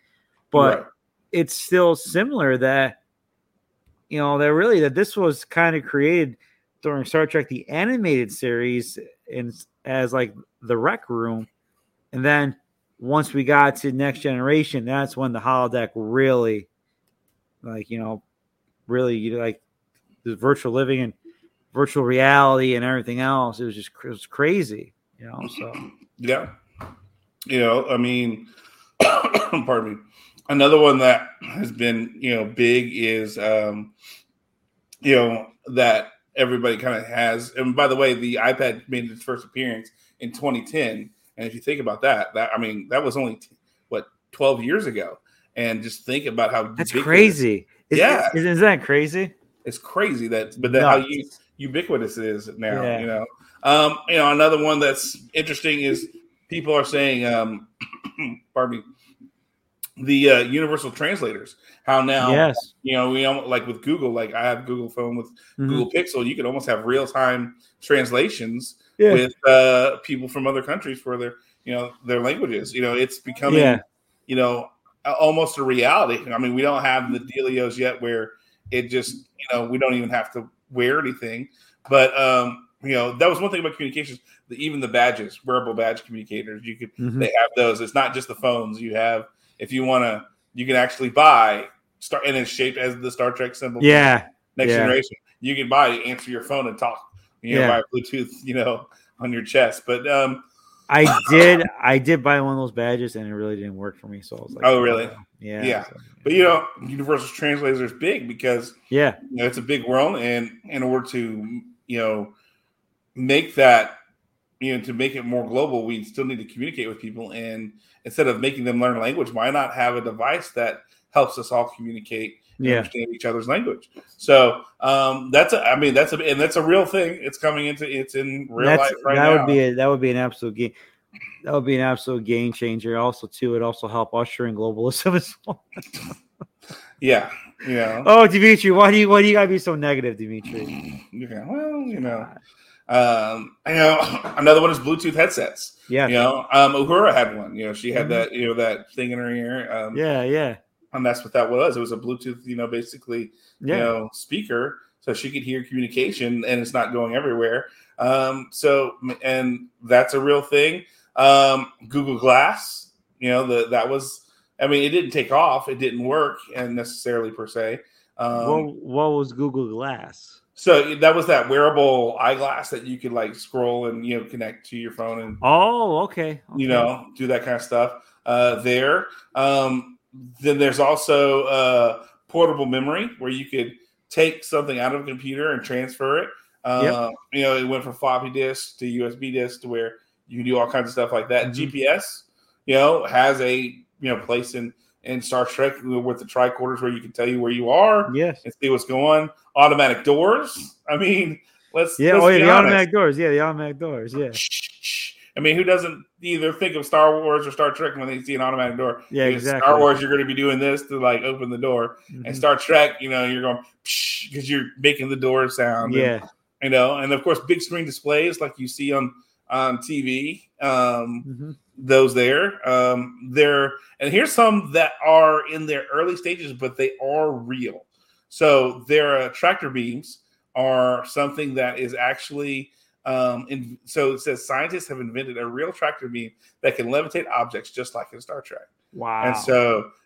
but it's still similar that. You know, that this was kind of created during Star Trek, the animated series, as like the Rec Room. And then once we got to Next Generation, that's when the holodeck really, like, you know, really like the virtual living and virtual reality and everything else. It was just crazy, you know. So, yeah. You know, I mean, pardon me. Another one that has been, you know, big is, you know, that everybody kind of has. And by the way, the iPad made its first appearance in 2010. And if you think about that, I mean, that was only, 12 years ago. And just think about how that's crazy. Isn't that crazy? It's crazy how ubiquitous it is now, you know. You know, another one that's interesting is people are saying, pardon me, the universal translators, how now, you know, we almost, like with Google, like I have Google Phone with Google Pixel, you can almost have real-time translations with people from other countries for their, you know, their languages. You know, it's becoming, you know, almost a reality. I mean, we don't have the dealios yet where it just, you know, we don't even have to wear anything. But, you know, that was one thing about communications, even the badges, wearable badge communicators, you could, they have those. It's not just the phones you have. If you want to, you can actually buy and it's shaped as the Star Trek symbol. Yeah. Next generation. You can buy, answer your phone and talk, you know, by Bluetooth, you know, on your chest. But, I did buy one of those badges and it really didn't work for me. So I was like, oh, really? Yeah. So, but you know, universal translator is big because you know, it's a big world. And in order to, you know, make that, you know, to make it more global, we still need to communicate with people. And instead of making them learn language, why not have a device that helps us all communicate and understand each other's language? So that's a real thing. It's coming into in real life right now. That would be an absolute game changer. Also, too, it also help usher in globalism as well. Yeah. Oh, Dimitri, why do you gotta be so negative, Dimitri? Yeah, well, you know. You know, another one is Bluetooth headsets. Yeah. You know, Uhura had one. You know, she had that, you know, that thing in her ear. And that's what that was. It was a Bluetooth, you know, basically, you know, speaker, so she could hear communication, and it's not going everywhere. So, and that's a real thing. Google Glass. You know, that was. I mean, it didn't take off. It didn't work, and necessarily per se. What was Google Glass? So that was that wearable eyeglass that you could like scroll and, you know, connect to your phone and you know, do that kind of stuff there. Then there's also portable memory where you could take something out of a computer and transfer it. You know, it went from floppy disk to USB disk to where you can do all kinds of stuff like that. Mm-hmm. GPS, you know, has a, you know, place in in Star Trek with the tricorders where you can tell you where you are and see what's going on. Automatic doors. I mean, let's be honest. The automatic doors. I mean, who doesn't either think of Star Wars or Star Trek when they see an automatic door? Yeah, because exactly. Star Wars, you're going to be doing this to like open the door, and Star Trek, you know, you're going because you're making the door sound. Yeah, and, you know, and of course, big screen displays like you see on TV. Those there, there, and here's some that are in their early stages, but they are real. So their tractor beams are something that is actually. So it says scientists have invented a real tractor beam that can levitate objects just like in Star Trek. Wow.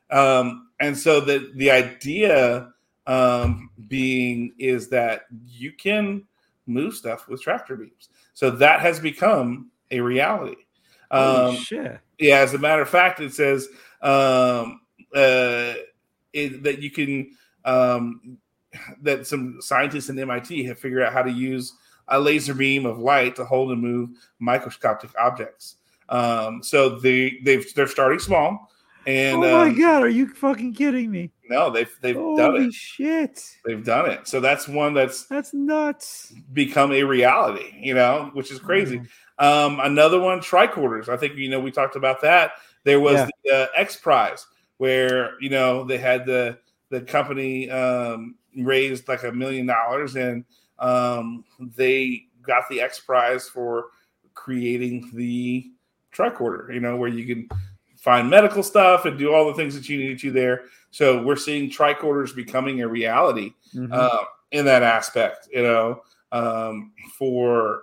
And so the idea being is that you can move stuff with tractor beams. So that has become a reality. Holy shit. Yeah. As a matter of fact, it says that you can that some scientists in MIT have figured out how to use a laser beam of light to hold and move microscopic objects. So they're starting small. And oh my God, are you fucking kidding me? No, they've done it. Holy shit. They've done it. So that's one that's nuts. Become a reality, you know, which is crazy. Another one, tricorders. I think, you know, we talked about that. There was the X Prize where, you know, they had the company raised like $1 million and they got the X Prize for creating the tricorder, you know, where you can find medical stuff and do all the things that you need to there. So we're seeing tricorders becoming a reality in that aspect, you know, for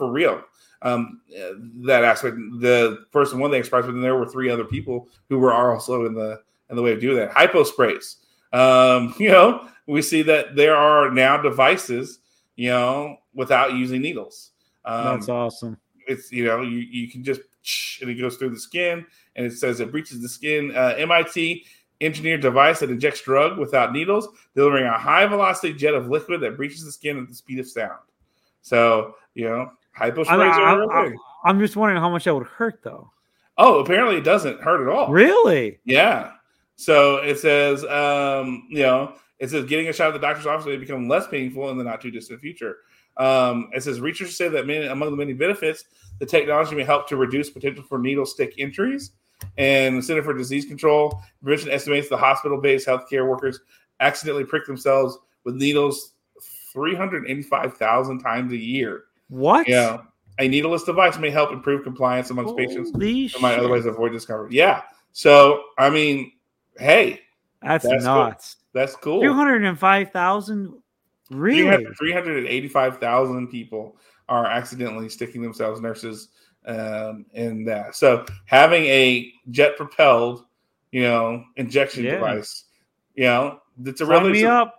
real. That aspect, the person won the X Prize, but then there were three other people who were also in the way of doing that. Hypo sprays. You know, we see that there are now devices, you know, without using needles. That's awesome. It's, you know, you can just, and it goes through the skin and it says it breaches the skin. MIT engineered device that injects drug without needles, delivering a high velocity jet of liquid that breaches the skin at the speed of sound. So, you know, hypo sprays are everything. I'm just wondering how much that would hurt though. Oh, apparently it doesn't hurt at all. Really? Yeah. So it says, you know, it says getting a shot at the doctor's office may become less painful in the not too distant future. It says researchers say that among the many benefits, the technology may help to reduce potential for needle stick injuries. And the Center for Disease Control Prevention estimates the hospital-based healthcare workers accidentally prick themselves with needles 385,000 times a year. What? Yeah. You know, a needleless device may help improve compliance amongst patients who might otherwise avoid discovery. Yeah. So, I mean, hey, that's nuts. Cool. That's cool. 205,000, really? 385,000 people are accidentally sticking themselves, nurses, in that. So having a jet-propelled, you know, injection device, you know, it's a really sign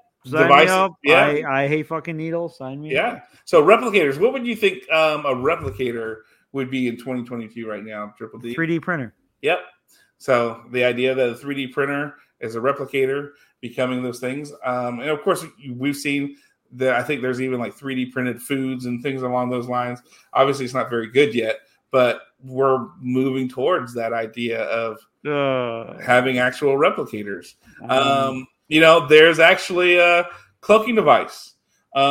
me up. Yeah. I hate fucking needles. Sign me up. Yeah. So replicators. What would you think a replicator would be in 2022 right now? Triple D. 3D printer. Yep. So the idea that a 3D printer is a replicator becoming those things. And of course, we've seen that. I think there's even like 3D printed foods and things along those lines. Obviously, it's not very good yet, but we're moving towards that idea of having actual replicators. You know, there's actually a cloaking device. There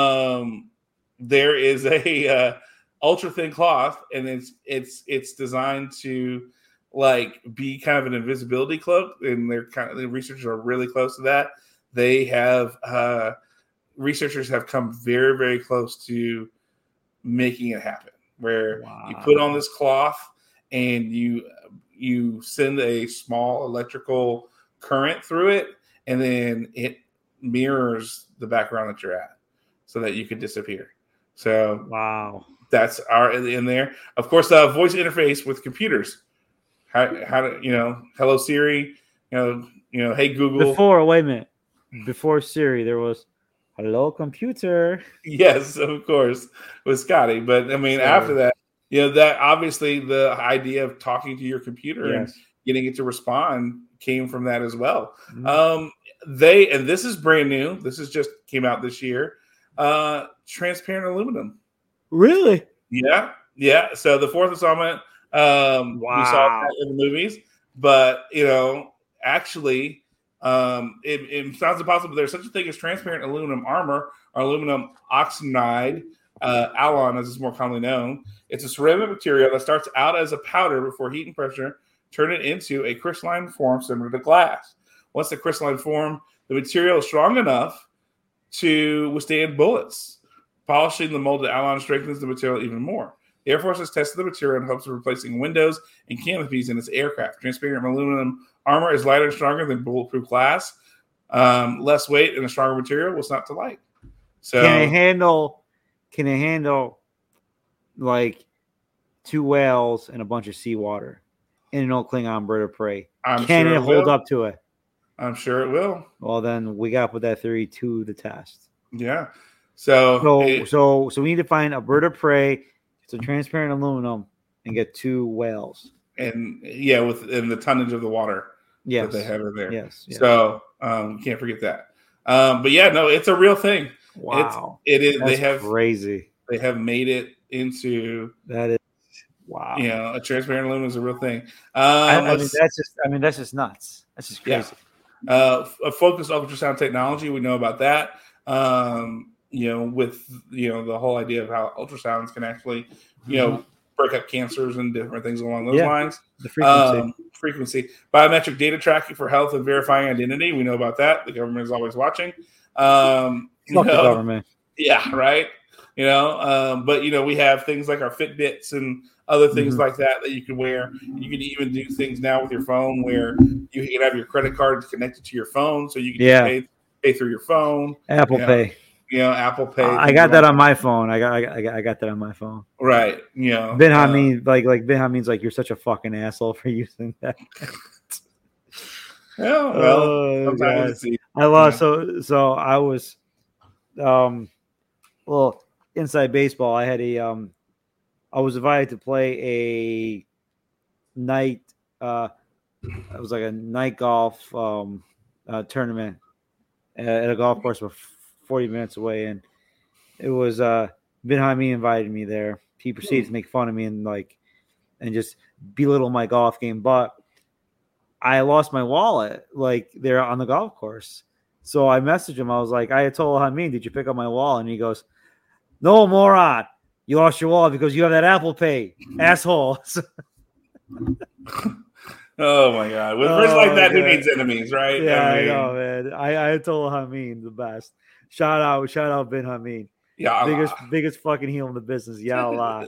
is a ultra thin cloth, and it's designed to like be kind of an invisibility cloak, and they're kind of the researchers are really close to that. They have researchers have come very, very close to making it happen. Where you put on this cloth and you send a small electrical current through it, and then it mirrors the background that you're at, so that you could disappear. So that's our in there. Of course, the voice interface with computers. How do you know? Hello Siri, you know. Hey Google. Before Siri, there was Hello Computer. Yes, of course, with Scotty. But I mean, after that, you know, that obviously the idea of talking to your computer and getting it to respond came from that as well. They and this is brand new. This is just came out this year. Transparent aluminum. Really? Yeah, yeah. So the fourth installment. We saw that in the movies, but you know, actually, it sounds impossible. There's such a thing as transparent aluminum armor or aluminum oxide, alon, as it's more commonly known. It's a ceramic material that starts out as a powder before heat and pressure turn it into a crystalline form similar to glass. Once the crystalline form, the material is strong enough to withstand bullets. Polishing the molded alon strengthens the material even more. The Air Force has tested the material in hopes of replacing windows and canopies in its aircraft. Transparent aluminum armor is lighter and stronger than bulletproof glass. Less weight and a stronger material was not to light. So can it handle like two whales and a bunch of seawater in an old Klingon bird of prey? Can it hold up to it? I'm sure it will. Well, then we got to put that theory to the test. Yeah. So we need to find a bird of prey. It's a transparent aluminum and get two whales. And yeah, within the tonnage of the water that they have in there. Yes. So can't forget that. But yeah, no, it's a real thing. Wow. It is. That's crazy. They have made it into that is. Wow. You know, a transparent aluminum is a real thing. That's just nuts. That's just crazy. Yeah. A focused ultrasound technology, we know about that. The whole idea of how ultrasounds can actually, break up cancers and different things along those lines. The frequency. Biometric data tracking for health and verifying identity. We know about that. The government is always watching. The government. Yeah, right. But we have things like our Fitbits and other things like that you can wear. You can even do things now with your phone where you can have your credit card connected to your phone, so you can pay through your phone. Apple Pay. Apple Pay. I got that on my phone. I got that on my phone. Right. Bin Hameen's like, you're such a fucking asshole for using that. So I was well, inside baseball, I had I was invited to play a night. It was like a night golf tournament at a golf course with 40 minutes away, and it was Bin Hameen invited me there. He proceeded to make fun of me and just belittle my golf game, but I lost my wallet there on the golf course. So I messaged him. I was like, I told Hameen, did you pick up my wallet? And he goes, no, moron, you lost your wallet because you have that Apple Pay, asshole. Oh my God. With friends like that, who needs enemies, right? Yeah, I mean, I know, man. I told Hameen the best. Shout out Bin Hameen. Yeah. Biggest fucking heel in the business. Yeah, Allah.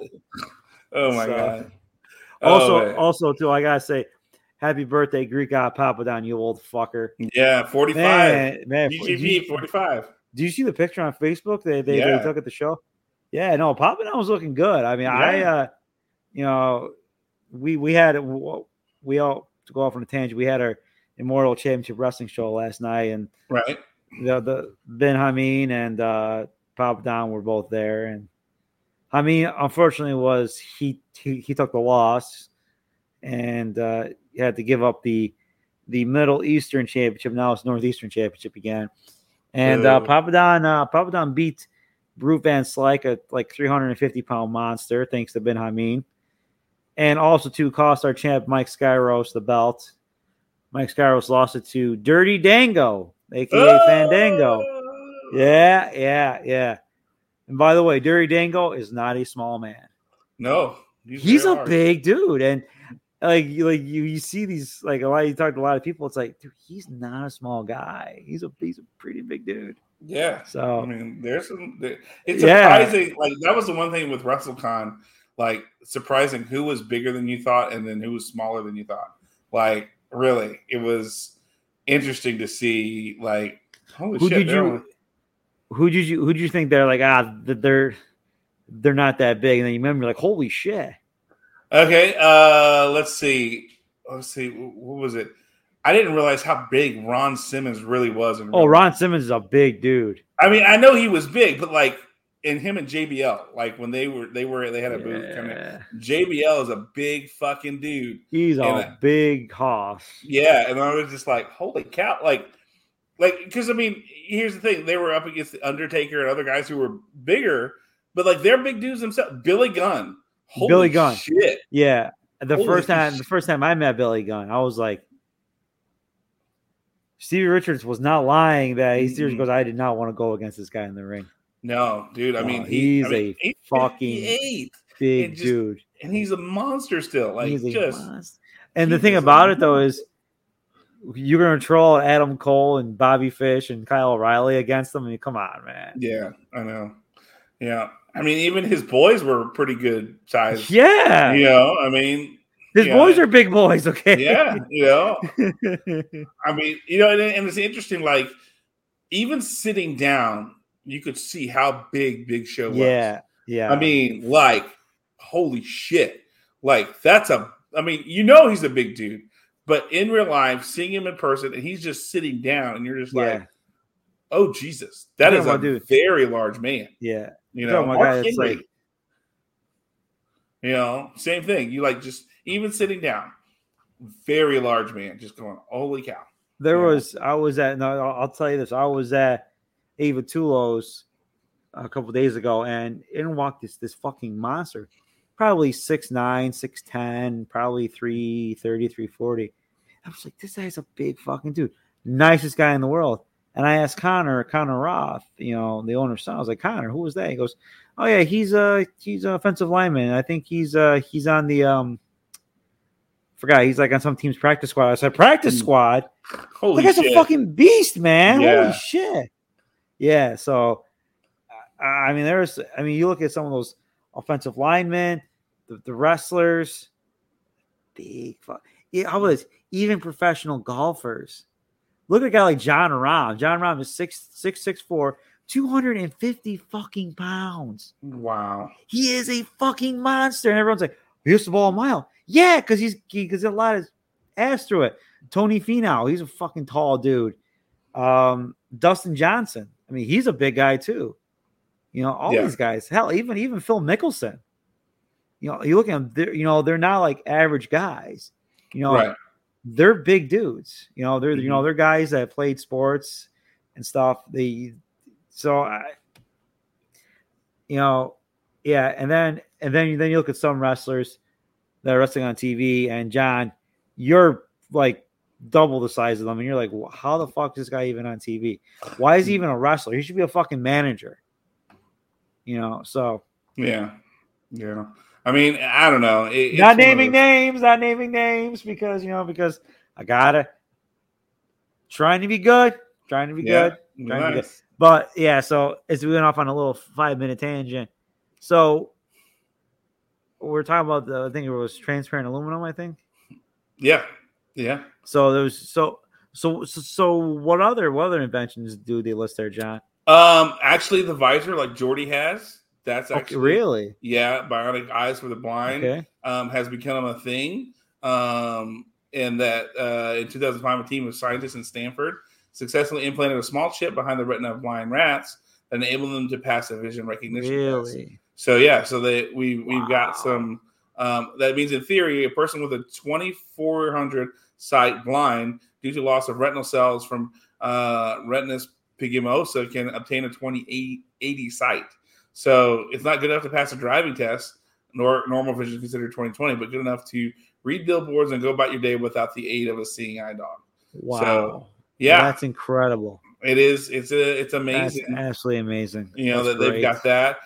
Oh my God. Also, I gotta say, happy birthday, Greek God Papadon, you old fucker. Yeah, 45. Man, GGP 45. Do you see the picture on Facebook they took at the show? Yeah, no, Papadon was looking good. I mean, we all to go off on a tangent. We had our Immortal Championship Wrestling show last night, and right, the Bin Hameen and Papadon were both there. And Hameen, unfortunately, he took the loss, and he had to give up the Middle Eastern Championship. Now it's Northeastern Championship again. And Papadon beat Brute Van Slyke, a 350-pound monster, thanks to Bin Hameen. And also to cost our champ Mike Skyros the belt. Mike Skyros lost it to Dirty Dango, aka Fandango. Yeah. And by the way, Dirty Dango is not a small man. No, he's a big dude, and you see these you talk to a lot of people. It's like, dude, he's not a small guy. He's a pretty big dude. Yeah. So I mean, it's surprising. Yeah. That was the one thing with WrestleCon. Surprising who was bigger than you thought and then who was smaller than you thought. Really, it was interesting to see, holy shit. Who did you think they're they're not that big? And then you remember, holy shit. Okay, let's see. What was it? I didn't realize how big Ron Simmons really was. Ron Simmons is a big dude. I mean, I know he was big, but and him and JBL, when they had a booth coming. JBL is a big fucking dude. He's a big hoss. Yeah, and I was just like, holy cow! Because I mean, here's the thing: they were up against the Undertaker and other guys who were bigger, but they're big dudes themselves. Billy Gunn, shit. Yeah, the first time I met Billy Gunn, I was like, Stevie Richards was not lying that he seriously goes, I did not want to go against this guy in the ring. No, dude. I mean, he's fucking big dude. And he's a monster still. Like, and the thing about it, though, is you're going to troll Adam Cole and Bobby Fish and Kyle O'Reilly against them. I mean, come on, man. Yeah, I know. Yeah. I mean, even his boys were pretty good size. Yeah. You know, I mean. His boys are big boys, okay? Yeah, you know. I mean, you know, and it's interesting, like, even sitting down, you could see how big Big Show was. Yeah, yeah. I mean, like, holy shit. Like, that's a – I mean, you know he's a big dude. But in real life, seeing him in person, and he's just sitting down, and you're just like, oh, Jesus. That is a very large man. Yeah. You know, Mark Henry. Like, you know, same thing. You, like, just – even sitting down, very large man, just going, holy cow. There was, I was at, no, I'll tell you this. I was at Ava Tulo's a couple of days ago, and in walked this fucking monster, probably 6'9", 6'10", probably 330, 340. I was like, this guy's a big fucking dude. Nicest guy in the world. And I asked Connor Roth, you know, the owner's son. I was like, Connor, who was that? He goes, oh, yeah, he's an offensive lineman. I think he's on the – forgot he's like on some team's practice squad. I said practice squad. Holy shit! That's a fucking beast, man. Yeah. Holy shit! Yeah. So, I mean, there's. I mean, you look at some of those offensive linemen, the wrestlers, big fuck. Yeah, I was even professional golfers. Look at a guy like John Rahm. John Rahm is 6'4", 250 fucking pounds. Wow. He is a fucking monster, and everyone's like, he hits the ball a mile. Yeah, because he's a lot of ass through it. Tony Finau, he's a fucking tall dude. Dustin Johnson, I mean, he's a big guy too. You know, all these guys. Hell, even Phil Mickelson. You know, you look at them. You know, they're not like average guys. You know, they're big dudes. You know, they're you know they're guys that played sports and stuff. And then you look at some wrestlers that are wrestling on TV, and John, you're like double the size of them, and you're like, well, how the fuck is this guy even on TV? Why is he even a wrestler? He should be a fucking manager, you know? So yeah. I mean, I don't know. Not naming names, because I gotta trying to be good. But yeah, so as we went off on a little 5-minute tangent, so. We're talking about the thing. It was transparent aluminum, I think. Yeah. So there was so what other inventions do they list there, John? Actually, the visor like Jordy has. That's actually really bionic eyes for the blind. Okay. Has become a thing. And that in 2005, a team of scientists in Stanford successfully implanted a small chip behind the retina of blind rats that enabled them to pass a vision recognition test. Really. So we've got some. That means in theory, a person with a 2400 sight blind due to loss of retinal cells from retinitis pigmentosa can obtain a 2880 sight. So it's not good enough to pass a driving test, nor normal vision considered 20/20, but good enough to read billboards and go about your day without the aid of a seeing eye dog. Wow! So, yeah, that's incredible. It is. It's amazing. That's absolutely amazing. You know that they've got that.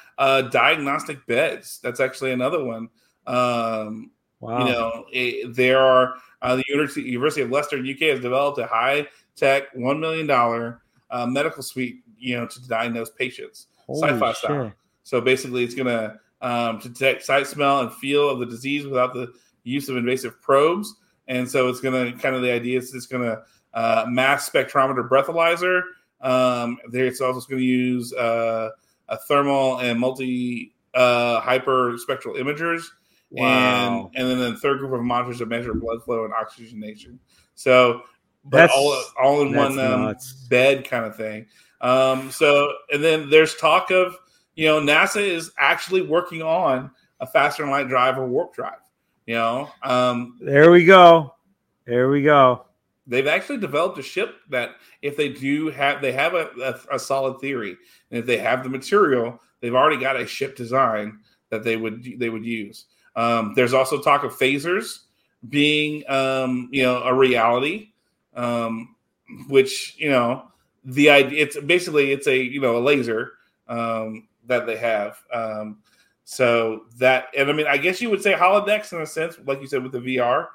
Diagnostic beds. That's actually another one. Wow. You know, there are the University of Leicester, UK, has developed a high-tech $1 million medical suite. You know, to diagnose patients, sci-fi style. So basically, it's going to detect sight, smell, and feel of the disease without the use of invasive probes. And so it's going to the idea is it's going to mass spectrometer breathalyzer. There, it's also going to use a thermal and multi hyperspectral imagers. Wow. And then the third group of monitors that measure blood flow and oxygenation. So that's all in one bed kind of thing. So, and then there's talk of, you know, NASA is actually working on a faster than light drive or warp drive, you know? There we go. They've actually developed a ship that if they do have, they have a solid theory, and if they have the material, they've already got a ship design that they would use. There's also talk of phasers being, a reality. which, you know, the idea, it's basically, it's a, you know, a laser that they have. So that, and I mean, I guess you would say holodecks in a sense, like you said, with the VR.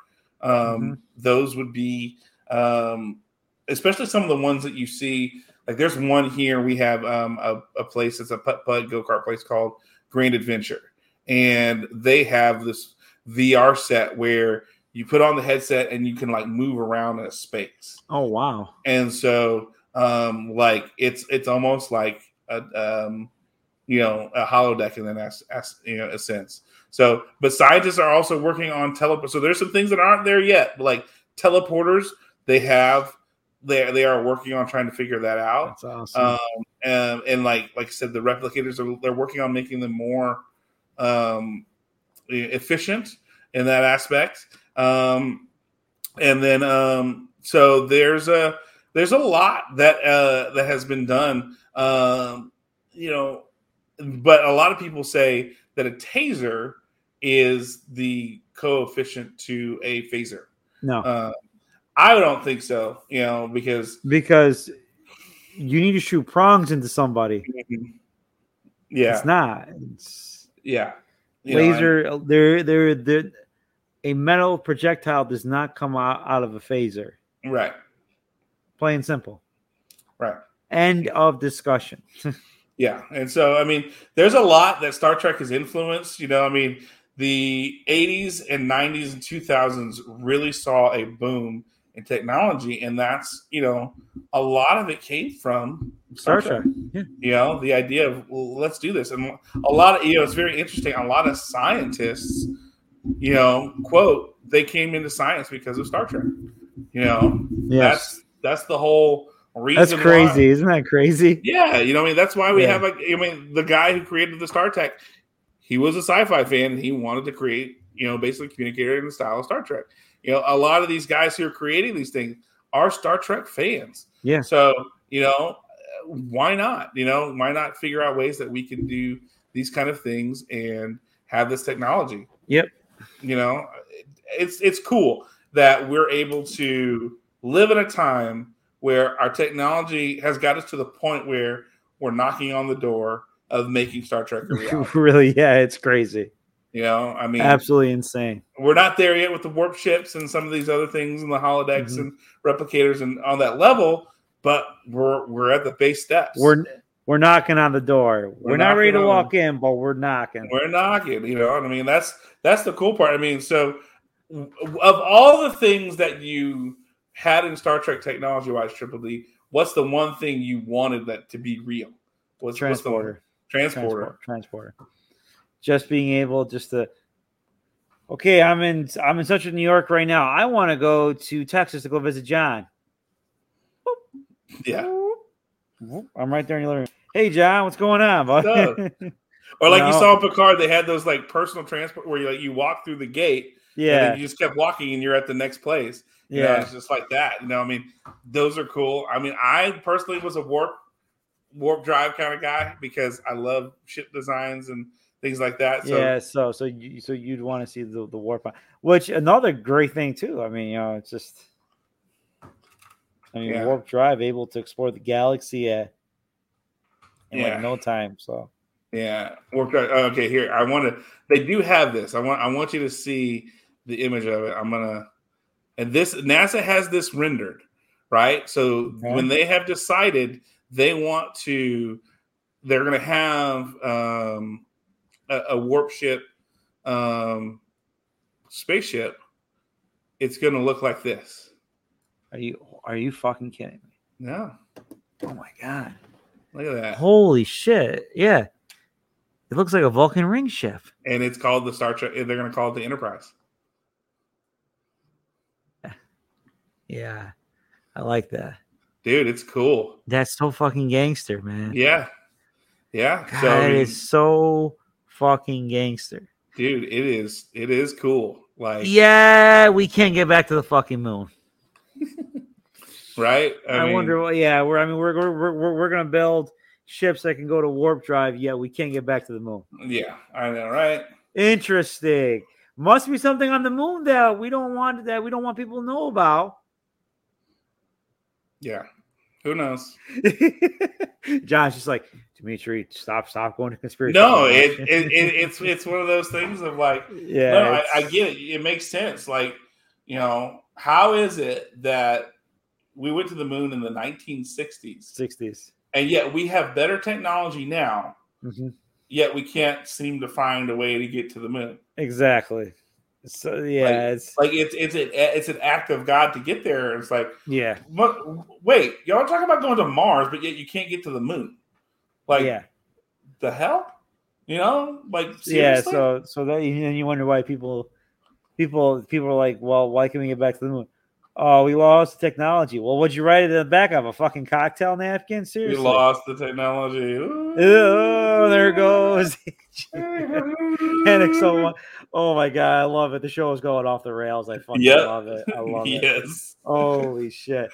Those would be, especially some of the ones that you see. Like there's one here, we have a place that's a putt-putt go-kart place called Grand Adventure. And they have this VR set where you put on the headset and you can like move around in a space. Oh, wow. And so like it's almost like a you know, a holodeck in that, you know, a sense. So, but scientists are also working on teleport. So there's some things that aren't there yet, but like teleporters, they are working on trying to figure that out. That's awesome. And like I said, the replicators they're working on making them more efficient in that aspect. And then so there's a lot that has been done. You know, but a lot of people say that a taser is the coefficient to a phaser. No, I don't think so. You know, because you need to shoot prongs into somebody. Yeah, it's not. Yeah, laser. They're a metal projectile does not come out of a phaser. Right. Plain and simple. Right. End of discussion. Yeah, and so, I mean, there's a lot that Star Trek has influenced. You know, I mean, the 80s and 90s and 2000s really saw a boom in technology, and that's, you know, a lot of it came from Star Trek. Yeah. You know, the idea of, well, let's do this. And a lot of, you know, it's very interesting. A lot of scientists, you know, quote, they came into science because of Star Trek. You know, yes. That's the whole... That's crazy, isn't that crazy? Yeah, you know, I mean, that's why we have like, I mean, the guy who created the Star Trek, he was a sci-fi fan. He wanted to create, you know, basically communicator in the style of Star Trek. You know, a lot of these guys who are creating these things are Star Trek fans. Yeah. So, you know, why not? You know, why not figure out ways that we can do these kind of things and have this technology? Yep. You know, it's cool that we're able to live in a time where our technology has got us to the point where we're knocking on the door of making Star Trek a reality. Really, yeah, it's crazy. You know, I mean, absolutely insane. We're not there yet with the warp ships and some of these other things and the holodecks and replicators and on that level, but we're at the base steps. We're knocking on the door. We're not ready to walk in, but we're knocking. We're knocking. You know, I mean, that's the cool part. I mean, so of all the things that you had in Star Trek technology wise, Triple D, what's the one thing you wanted that to be real? Was transporter. Just being able okay, I'm in Central New York right now. I want to go to Texas to go visit John. Yeah, I'm right there in your living room. Hey, John, what's going on, bud? Or like you saw in Picard, they had those like personal transport where you like you walk through the gate. Yeah, and then you just kept walking, and you're at the next place. Yeah, you know, it's just like that. You know, I mean, those are cool. I mean, I personally was a warp drive kind of guy because I love ship designs and things like that. So. Yeah, so you'd want to see the warp, which another great thing too. I mean, you know, it's just, I mean, warp drive able to explore the galaxy in no time. So yeah, warp drive. Okay, here I want to. They do have this. I want you to see the image of it. And this NASA has this rendered, right? So when they have decided they're going to have a warp ship spaceship. It's going to look like this. Are you fucking kidding me? No. Oh my god! Look at that! Holy shit! Yeah, it looks like a Vulcan ring ship. And it's called the Star Trek. They're going to call it the Enterprise. Yeah, I like that. Dude, it's cool. That's so fucking gangster, man. Yeah. Yeah. God, is so fucking gangster. Dude, it is cool. Like, yeah, we can't get back to the fucking moon. Right? I mean, wonder what we're going to build ships that can go to warp drive, yet we can't get back to the moon. Yeah, I know, right? Interesting. Must be something on the moon that we don't want people to know about. Yeah. Who knows? John's just like, Dimitri, stop going to conspiracy. No, it's one of those things of like, yeah, no, I get it. It makes sense. Like, you know, how is it that we went to the moon in the 1960s? And yet we have better technology now, yet we can't seem to find a way to get to the moon. Exactly. So yeah, it's an act of God to get there. It's like, yeah, wait, y'all are talking about going to Mars, but yet you can't get to the moon. Like, yeah, the hell, you know? Like, seriously? Yeah. So that, and you wonder why people are like, well, why can we get back to the moon? Oh, we lost the technology. Well, what'd you write it in the back of? A fucking cocktail napkin? Seriously. We lost the technology. Ooh. Oh, there it goes. Panic so Oh, my God. I love it. The show is going off the rails. I fucking love it. I love it. Yes. Holy shit.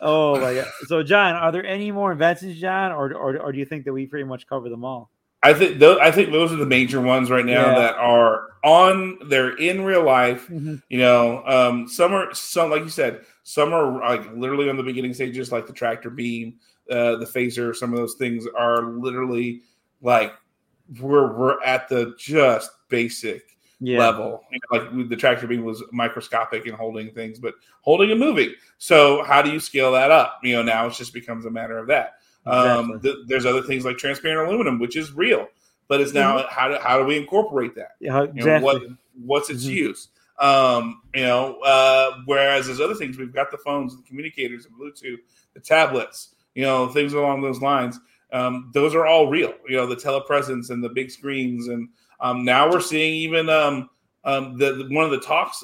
Oh, my God. So, John, are there any more inventions, John, or do you think that we pretty much cover them all? I think those are the major ones right now that are they're in real life. You know, some, like you said, some are like literally on the beginning stages, like the tractor beam, the phaser. Some of those things are literally like we're at the just basic level. You know, like the tractor beam was microscopic and holding things, but holding a movie. So how do you scale that up? You know, now it just becomes a matter of that. Exactly. There's other things like transparent aluminum, which is real, but it's now how do we incorporate that? Yeah, exactly. You know, what's its use? You know, whereas there's other things, we've got the phones, the communicators, the Bluetooth, the tablets, you know, things along those lines. Those are all real. You know, the telepresence and the big screens, and now we're seeing even the one of the talks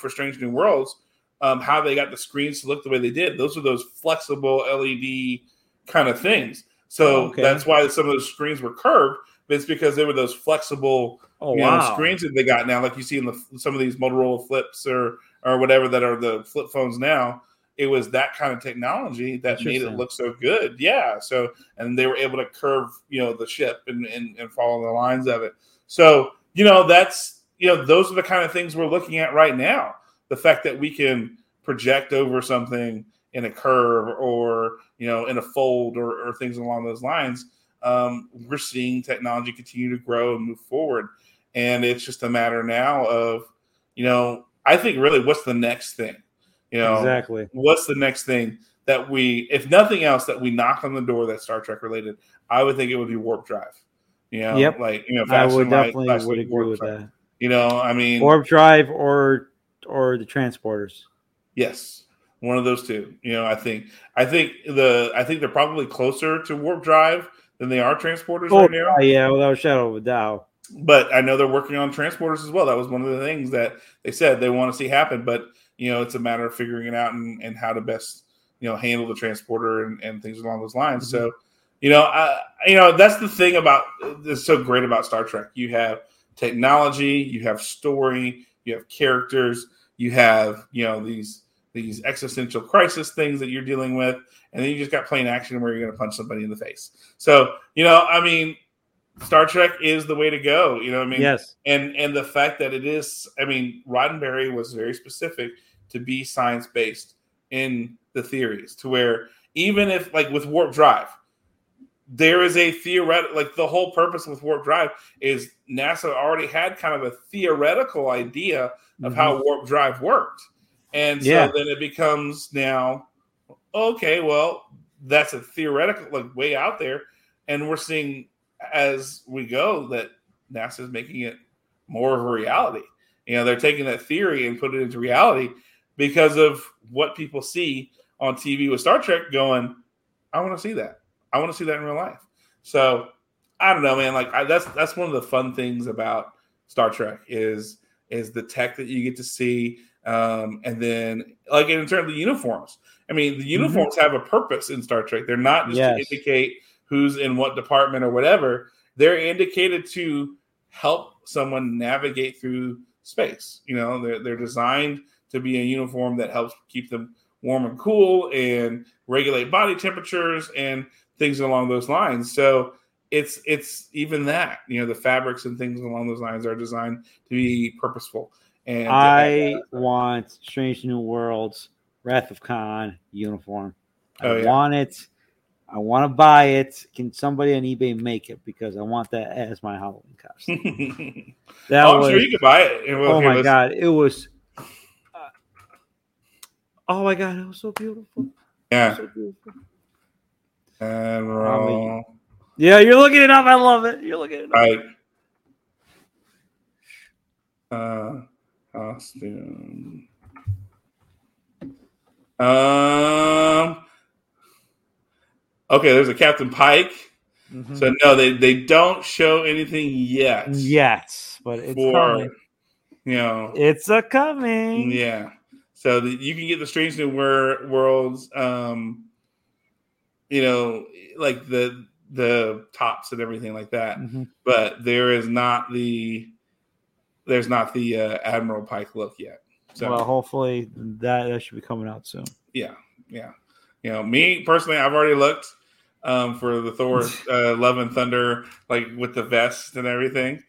for Strange New Worlds, how they got the screens to look the way they did. Those are those flexible LED kind of things. So that's why some of those screens were curved. But it's because they were those flexible screens that they got now. Like you see in some of these Motorola flips or whatever that are the flip phones now. It was that kind of technology that made it look so good. Yeah. So, and they were able to curve, you know, the ship and follow the lines of it. So, you know, that's, you know, those are the kind of things we're looking at right now. The fact that we can project over something in a curve or, you know, in a fold or things along those lines, we're seeing technology continue to grow and move forward. And it's just a matter now of, you know, I think really what's the next thing? You know, exactly. What's the next thing that we, if nothing else, that we knock on the door that's Star Trek related? I would think it would be warp drive. You know, like, you know, I would definitely would agree with that. You know, I mean, warp drive or the transporters. Yes. One of those two, you know, I think they're probably closer to warp drive than they are transporters right now. Yeah, without a shadow of a doubt. But I know they're working on transporters as well. That was one of the things that they said they want to see happen. But you know, it's a matter of figuring it out and how to best, you know, handle the transporter and things along those lines. So, you know, that's the thing about that's so great about Star Trek. You have technology, you have story, you have characters, you have, you know, these existential crisis things that you're dealing with. And then you just got plain action where you're going to punch somebody in the face. So, you know, I mean, Star Trek is the way to go. You know what I mean? Yes. And the fact that it is, I mean, Roddenberry was very specific to be science-based in the theories to where even if like with warp drive, there is a theoretical, like the whole purpose with warp drive is NASA already had kind of a theoretical idea of how warp drive worked. And so then it becomes now, okay, well, that's a theoretical, like way out there. And we're seeing as we go that NASA's making it more of a reality. You know, they're taking that theory and putting it into reality because of what people see on TV with Star Trek going, I want to see that. I want to see that in real life. So I don't know, man. Like that's one of the fun things about Star Trek is the tech that you get to see. And then, like in terms of the uniforms, I mean, the uniforms have a purpose in Star Trek. They're not just to indicate who's in what department or whatever. They're indicated to help someone navigate through space. You know, they're designed to be a uniform that helps keep them warm and cool and regulate body temperatures and things along those lines. So it's even that, you know, the fabrics and things along those lines are designed to be purposeful. And I want Strange New Worlds, Wrath of Khan uniform. I want it. I want to buy it. Can somebody on eBay make it? Because I want that as my Halloween costume. I'm sure you could buy it. Oh my God. It was. Oh my God. It was so beautiful. Yeah. So beautiful. Yeah, you're looking it up. I love it. You're looking it up. Right. Austin. Okay, there's a Captain Pike. Mm-hmm. So no, they don't show anything yet. Yes, but it's coming. You know, it's a coming. Yeah. So you can get the Strange New Worlds. You know, like the tops and everything like that. Mm-hmm. But there's not the Admiral Pike look yet. So, well, hopefully that should be coming out soon. Yeah, yeah. You know, me personally, I've already looked for the Thor Love and Thunder, like with the vest and everything.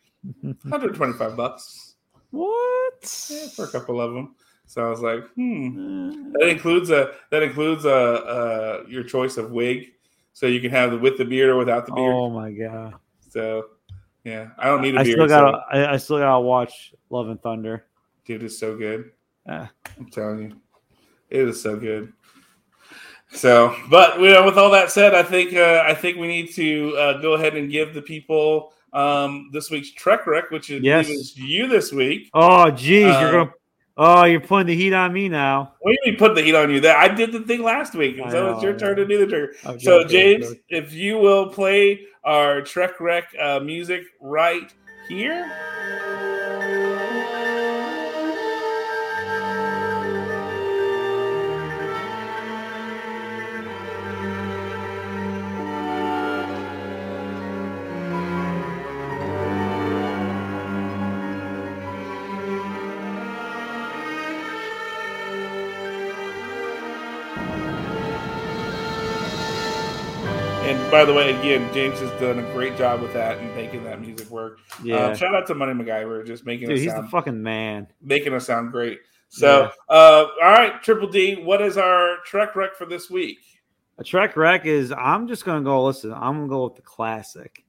$125. What? Yeah, for a couple of them. So I was like, That includes your choice of wig, so you can have the with the beard or without the beard. Oh my God! So yeah, I don't need a beard. I still gotta watch Love and Thunder. Dude, it's so good. I'm telling you, it is so good. So, but you know, with all that said, I think we need to go ahead and give the people this week's Trek Wreck, which is you this week. Oh, geez, you're putting the heat on me now. What do you mean putting the heat on you? That I did the thing last week, and so it's your turn to do the trigger. So, James, if you will play our Trek Wreck music right here. By the way, again, James has done a great job with that and making that music work. Yeah. Shout out to Money MacGyver, just making it sound. Dude, he's the fucking man. Making us sound great. So, all right, Triple D, what is our Trek Wreck for this week? A Trek Wreck is, I'm just going to go, listen, I'm going to go with the classic.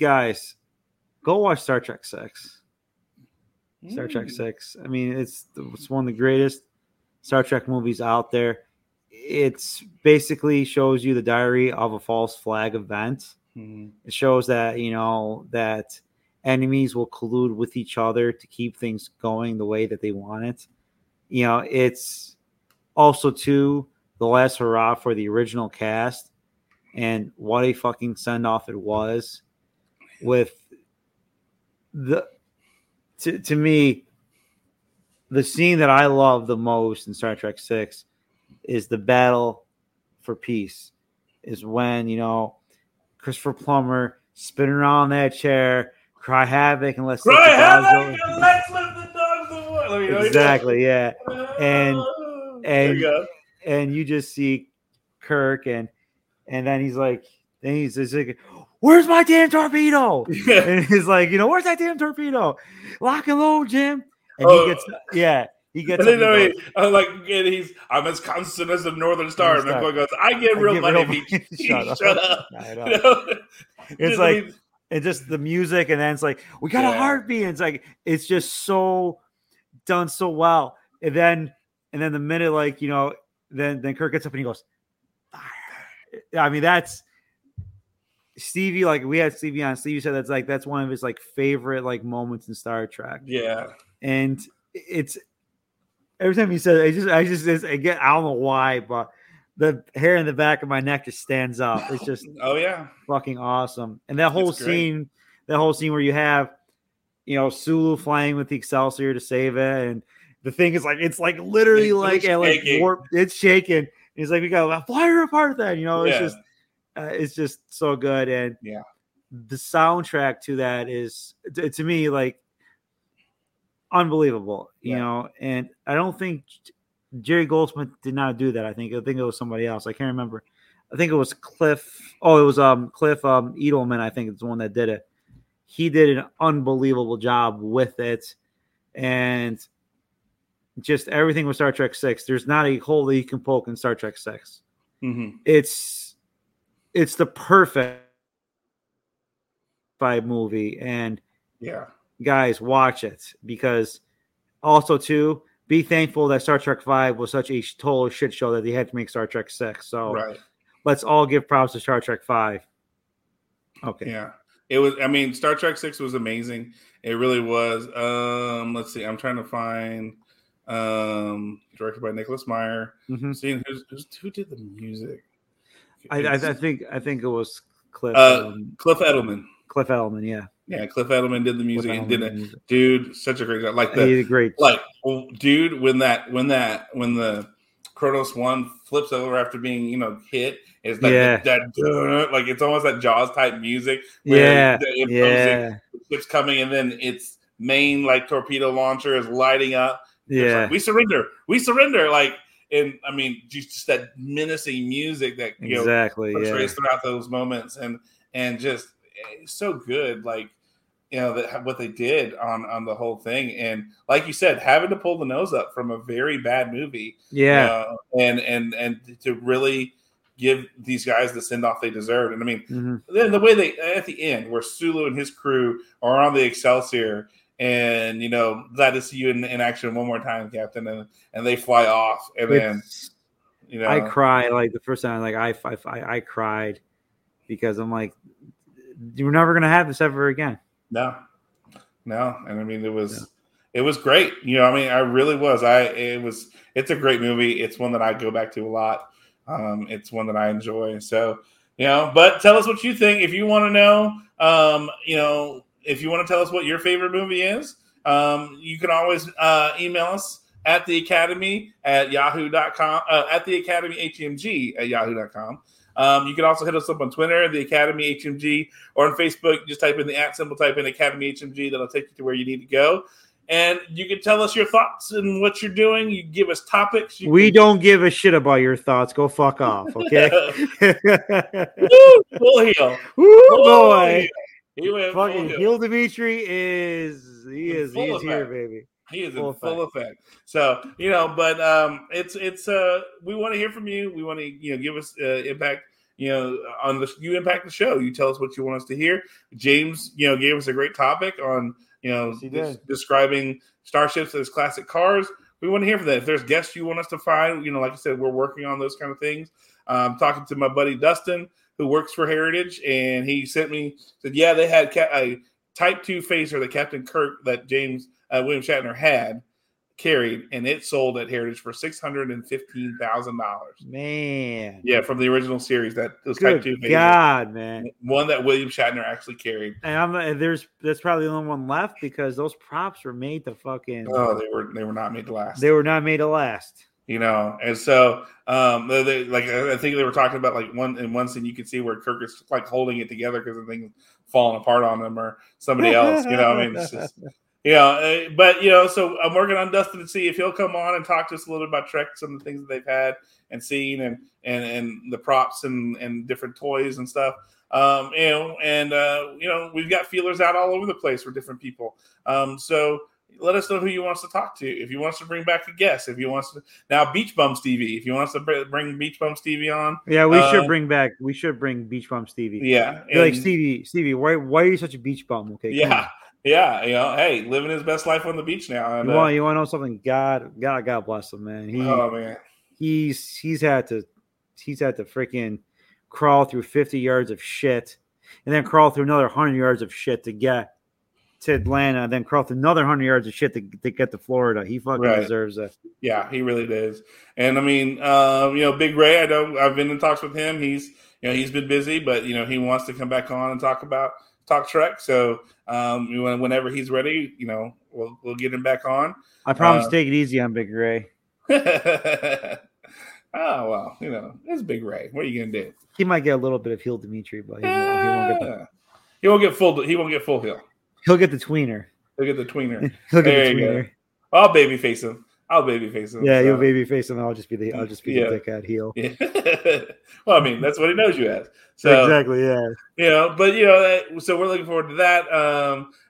Guys, go watch Star Trek VI. Star Trek VI. I mean, it's one of the greatest Star Trek movies out there. It's basically shows you the diary of a false flag event. Mm-hmm. It shows that, you know, that enemies will collude with each other to keep things going the way that they want it. You know, it's also too the last hurrah for the original cast, and what a fucking send off it was. With to me, the scene that I love the most in Star Trek VI is the battle for peace, is when, you know, Christopher Plummer spinning around that chair, cry havoc and let's let the dogs away. Exactly, yeah. And you just see Kirk and then he's like, where's my damn torpedo? Yeah. And he's like, you know, where's that damn torpedo? Lock and load, Jim. And he gets He gets I'm as constant as the Northern Star. And my goes, I get real money. Shut up. No, you know? It's like, it's just the music, and then it's like, we got a heartbeat. And it's like, it's just so done so well. And then the minute, like, you know, then Kirk gets up and he goes, fire. I mean, that's Stevie. Like, we had Stevie on. Stevie said that's one of his like favorite like moments in Star Trek. Yeah, and it's. Every time he says it, I don't know why, but the hair in the back of my neck just stands up. It's just fucking awesome. And that whole scene where you have, you know, Sulu flying with the Excelsior to save it, and the thing is like it's shaking. And he's like, we gotta fly her apart then, you know. It's just so good. And yeah, the soundtrack to that is to me like unbelievable, you know, and I don't think Jerry Goldsmith did not do that. I think it was somebody else. I can't remember. I think it was Cliff. Oh, it was Cliff Edelman. I think it's the one that did it. He did an unbelievable job with it, and just everything with Star Trek VI. There's not a hole that you can poke in Star Trek VI. Mm-hmm. It's the perfect movie, and yeah, guys, watch it, because also too, be thankful that Star Trek V was such a total shit show that they had to make Star Trek VI. So right. Let's all give props to Star Trek V. Okay. Yeah. It was, I mean, Star Trek VI was amazing. It really was. Let's see. I'm trying to find, directed by Nicholas Meyer. Mm-hmm. Seeing who did the music. I think it was Cliff Edelman. Cliff Edelman, yeah. Yeah, Cliff Edelman did the music and did it. Dude, such a great guy. Like the great, like dude, when the Kronos One flips over after being, hit, it's like that like it's almost like Jaws type music where the ship's coming and then its main like torpedo launcher is lighting up. Yeah. Like, we surrender, like, and I mean just that menacing music that portrays throughout those moments and just it's so good, like what they did on the whole thing, and like you said, having to pull the nose up from a very bad movie, and to really give these guys the send off they deserved. And I mean, then the way they at the end, where Sulu and his crew are on the Excelsior, and glad to see you in action one more time, Captain, and they fly off, and then I cried like the first time, like I cried because I'm like, you're never going to have this ever again. No. And I mean, it was great. I mean, I really was. It's a great movie. It's one that I go back to a lot. It's one that I enjoy. So, but tell us what you think. If you want to know, if you want to tell us what your favorite movie is, you can always email us at the Academy at yahoo.com, at the Academy HMG at yahoo.com. You can also hit us up on Twitter, the Academy HMG, or on Facebook. Just type in the @ symbol, type in Academy HMG. That'll take you to where you need to go. And you can tell us your thoughts and what you're doing. You can give us topics. Don't give a shit about your thoughts. Go fuck off, okay? Woo! Full heel. Woo, boy. He went fucking full heel. Dimitri is here, baby. He is in full effect. So, but it's we want to hear from you. We want to, give us impact, on the, you impact the show. You tell us what you want us to hear. James, gave us a great topic on, describing starships as classic cars. We want to hear from that. If there's guests you want us to find, like I said, we're working on those kind of things. Talking to my buddy Dustin, who works for Heritage, and he said, yeah, they had a Type 2 phaser, the Captain Kirk that James William Shatner had carried, and it sold at Heritage for $615,000. Man, yeah, from the original series that was Type 2. God, man, one that William Shatner actually carried, and that's probably the only one left because those props were made to fucking. Oh, they were not made to last. They were not made to last. And so they, like I think they were talking about like one scene you can see where Kirk is like holding it together because the thing's falling apart on him or somebody else. I mean, it's just. But, so I'm working on Dustin to see if he'll come on and talk to us a little bit about Trek, some of the things that they've had and seen and the props and different toys and stuff. We've got feelers out all over the place for different people. So let us know who you want us to talk to. If you want us to bring back a guest, if you want us to now Beach Bum Stevie, if you want us to bring Beach Bum Stevie on. Yeah, we should bring Beach Bum Stevie. Yeah. And, like Stevie, why are you such a beach bum? Okay. Yeah. Yeah, hey, living his best life on the beach now. And, you want to know something? God bless him, man. He's had to freaking crawl through 50 yards of shit, and then crawl through another 100 yards of shit to get to Atlanta, and then crawl through another 100 yards of shit to get to Florida. He fucking deserves it. Yeah, he really does. And I mean, Big Ray, I've been in talks with him. He's he's been busy, but he wants to come back on and talk Trek. So whenever he's ready, we'll get him back on. I promise to take it easy on Big Ray. Well, it's Big Ray. What are you gonna do? He might get a little bit of heel Dimitri, but he won't get full heel. He'll get the tweener. He'll get the tweener. He'll get the tweener. I'll babyface him. I'll babyface him. Yeah, so. You'll babyface him. I'll just be the dickhead heel. Yeah. Well, I mean, that's what he knows you as. So exactly, yeah. You know, but you know, so we're looking forward to that.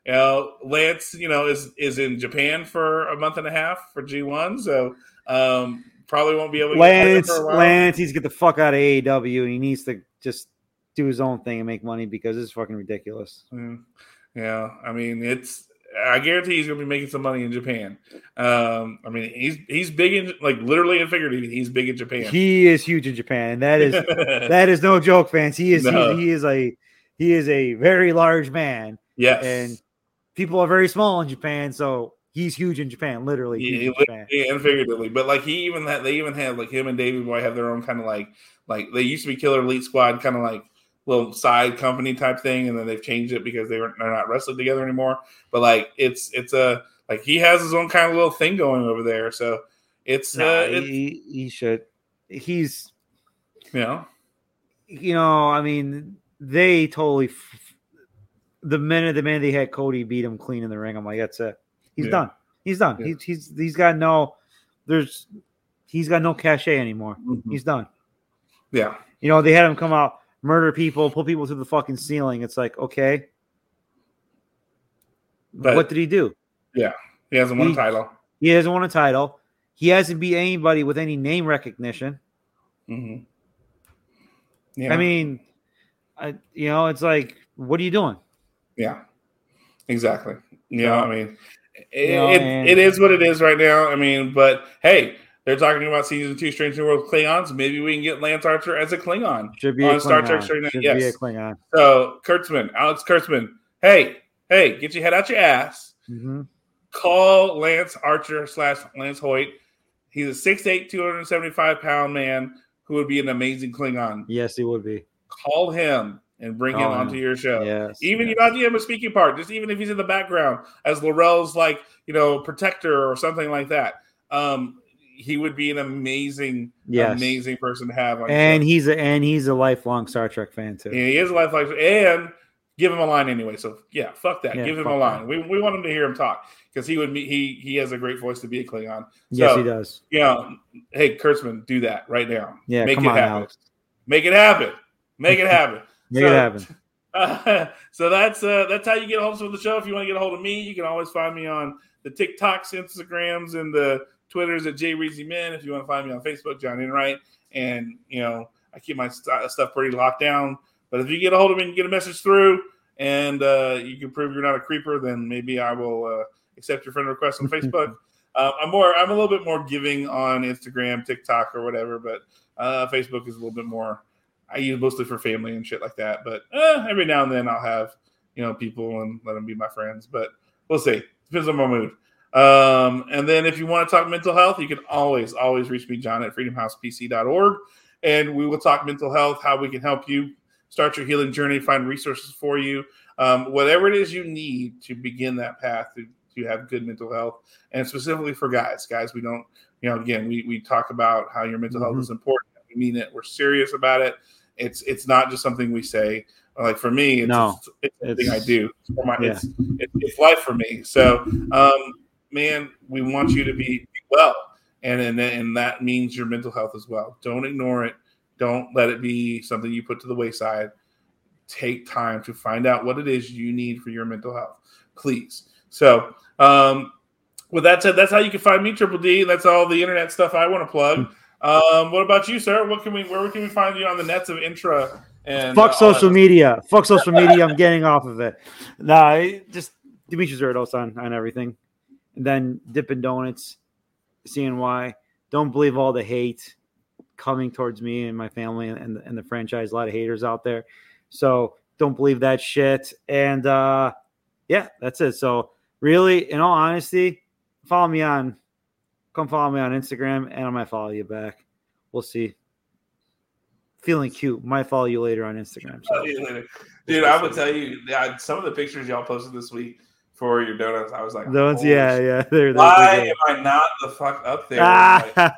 You know, Lance, you know, is in Japan for a month and a half for G1, so probably won't be able to get there for a while. Lance needs to get the fuck out of AEW, and he needs to just do his own thing and make money because it's fucking ridiculous. Mm. Yeah, I mean, I guarantee he's going to be making some money in Japan. I mean, he's big in, like, literally and figuratively, he's big in Japan. He is huge in Japan, and that is that is no joke, fans. He is a very large man. Yes, and people are very small in Japan, so he's huge in Japan, literally. Yeah, literally and figuratively. But like they even had like him and Davey Boy have their own kind of like they used to be Killer Elite Squad, kind of like little side company type thing, and then they've changed it because they're not wrestling together anymore. But like it's he has his own kind of little thing going over there. So they totally the minute they had Cody beat him clean in the ring, I'm like, that's it. He's done. He's done. Yeah. He's got no cachet anymore. Mm-hmm. He's done. Yeah. You know, they had him come out, murder people, pull people through the fucking ceiling. It's like, okay, but what did he do? Yeah, he hasn't won a title. He hasn't won a title. He hasn't beat anybody with any name recognition. Mm-hmm. Yeah. I mean, it's like, what are you doing? Yeah, exactly. It is what it is right now. I mean, but hey. They're talking about season 2, Strange New Worlds Klingons. Maybe we can get Lance Archer as a Klingon on Star Trek. Should be a Klingon. So Kurtzman, Alex Kurtzman. Hey, get your head out your ass. Mm-hmm. Call Lance Archer / Lance Hoyt. He's a 6'8", 275-pound man who would be an amazing Klingon. Yes, he would be. Call him and bring him onto your show. Yes, even you don't have to give him a speaking part. Just even if he's in the background as Laurel's protector or something like that. He would be an amazing person to have on. And show. he's a lifelong Star Trek fan too. Yeah, he is a lifelong, and give him a line anyway. So yeah, fuck that. Yeah, give him a line. That. We want him to hear him talk because he has a great voice to be a Klingon. So, yes, he does. Yeah. Hey, Kurtzman, do that right now. Yeah, make it happen. Make it happen. So that's how you get a hold of the show. If you want to get a hold of me, you can always find me on the TikToks, Instagrams, and the Twitter's at JReezyMen. If you want to find me on Facebook, John Enright. And, you know, I keep my stuff pretty locked down. But if you get a hold of me and get a message through and you can prove you're not a creeper, then maybe I will accept your friend request on Facebook. I'm a little bit more giving on Instagram, TikTok, or whatever. But Facebook is a little bit more – I use mostly for family and shit like that. But every now and then I'll have, you know, people and let them be my friends. But we'll see. Depends on my mood. And then if you want to talk mental health, you can always reach me, John, at freedomhousepc.org. And we will talk mental health, how we can help you start your healing journey, find resources for you, whatever it is you need to begin that path to have good mental health. And specifically for guys, we don't, you know, again, we talk about how your mental health is important. We mean it. We're serious about it. It's not just something we say. Like for me, it's something I do. It's life for me. So, man, we want you to be well, and that means your mental health as well. Don't ignore it. Don't let it be something you put to the wayside. Take time to find out what it is you need for your mental health, please. So with that said, that's how you can find me, Triple D. That's all the internet stuff I want to plug. What about you, sir? Where can we find you on the nets of Intra? And fuck social media. Fuck social media. I'm getting off of it. Nah, just Dimitri Zerdos on everything. And then Dippin' Donuts, CNY. Don't believe all the hate coming towards me and my family and the franchise. A lot of haters out there. So don't believe that shit. And yeah, that's it. So really, in all honesty, come follow me on Instagram and I might follow you back. We'll see. Feeling cute. Might follow you later on Instagram. So. Dude, I would tell you some of the pictures y'all posted this week for your donuts, I was like, why am I not the fuck up there?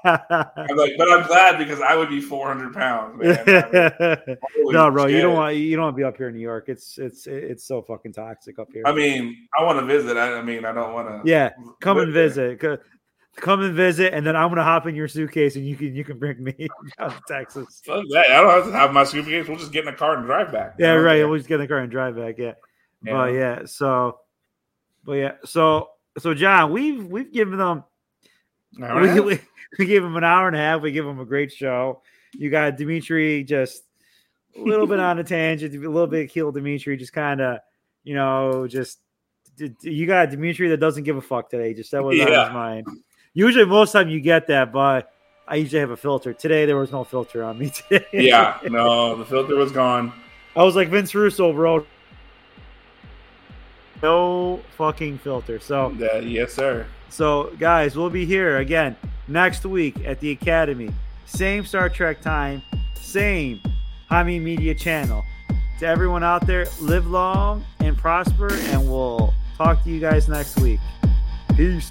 But I'm glad because I would be 400 pounds, man. No, bro, you don't want to be up here in New York. It's so fucking toxic up here. I mean, I want to visit. I don't want to. Yeah, come and visit. come and visit, and then I'm gonna hop in your suitcase, and you can bring me out to Texas. I don't have to have my suitcase. We'll just get in the car and drive back. Yeah, right. We'll just get in the car and drive back. Yeah. So John, we've given them. We gave them an hour and a half. We give them a great show. You got Dimitri just a little bit on a tangent, a little bit heel Dimitri, just kind of, you got Dimitri that doesn't give a fuck today. Just that was on his mind. Usually, most time you get that, but I usually have a filter. Today, there was no filter on me today. Yeah, no, the filter was gone. I was like Vince Russo, bro. No fucking filter. So yes, sir. So, guys, we'll be here again next week at the Academy. Same Star Trek time, same Hami Media channel. To everyone out there, live long and prosper, and we'll talk to you guys next week. Peace.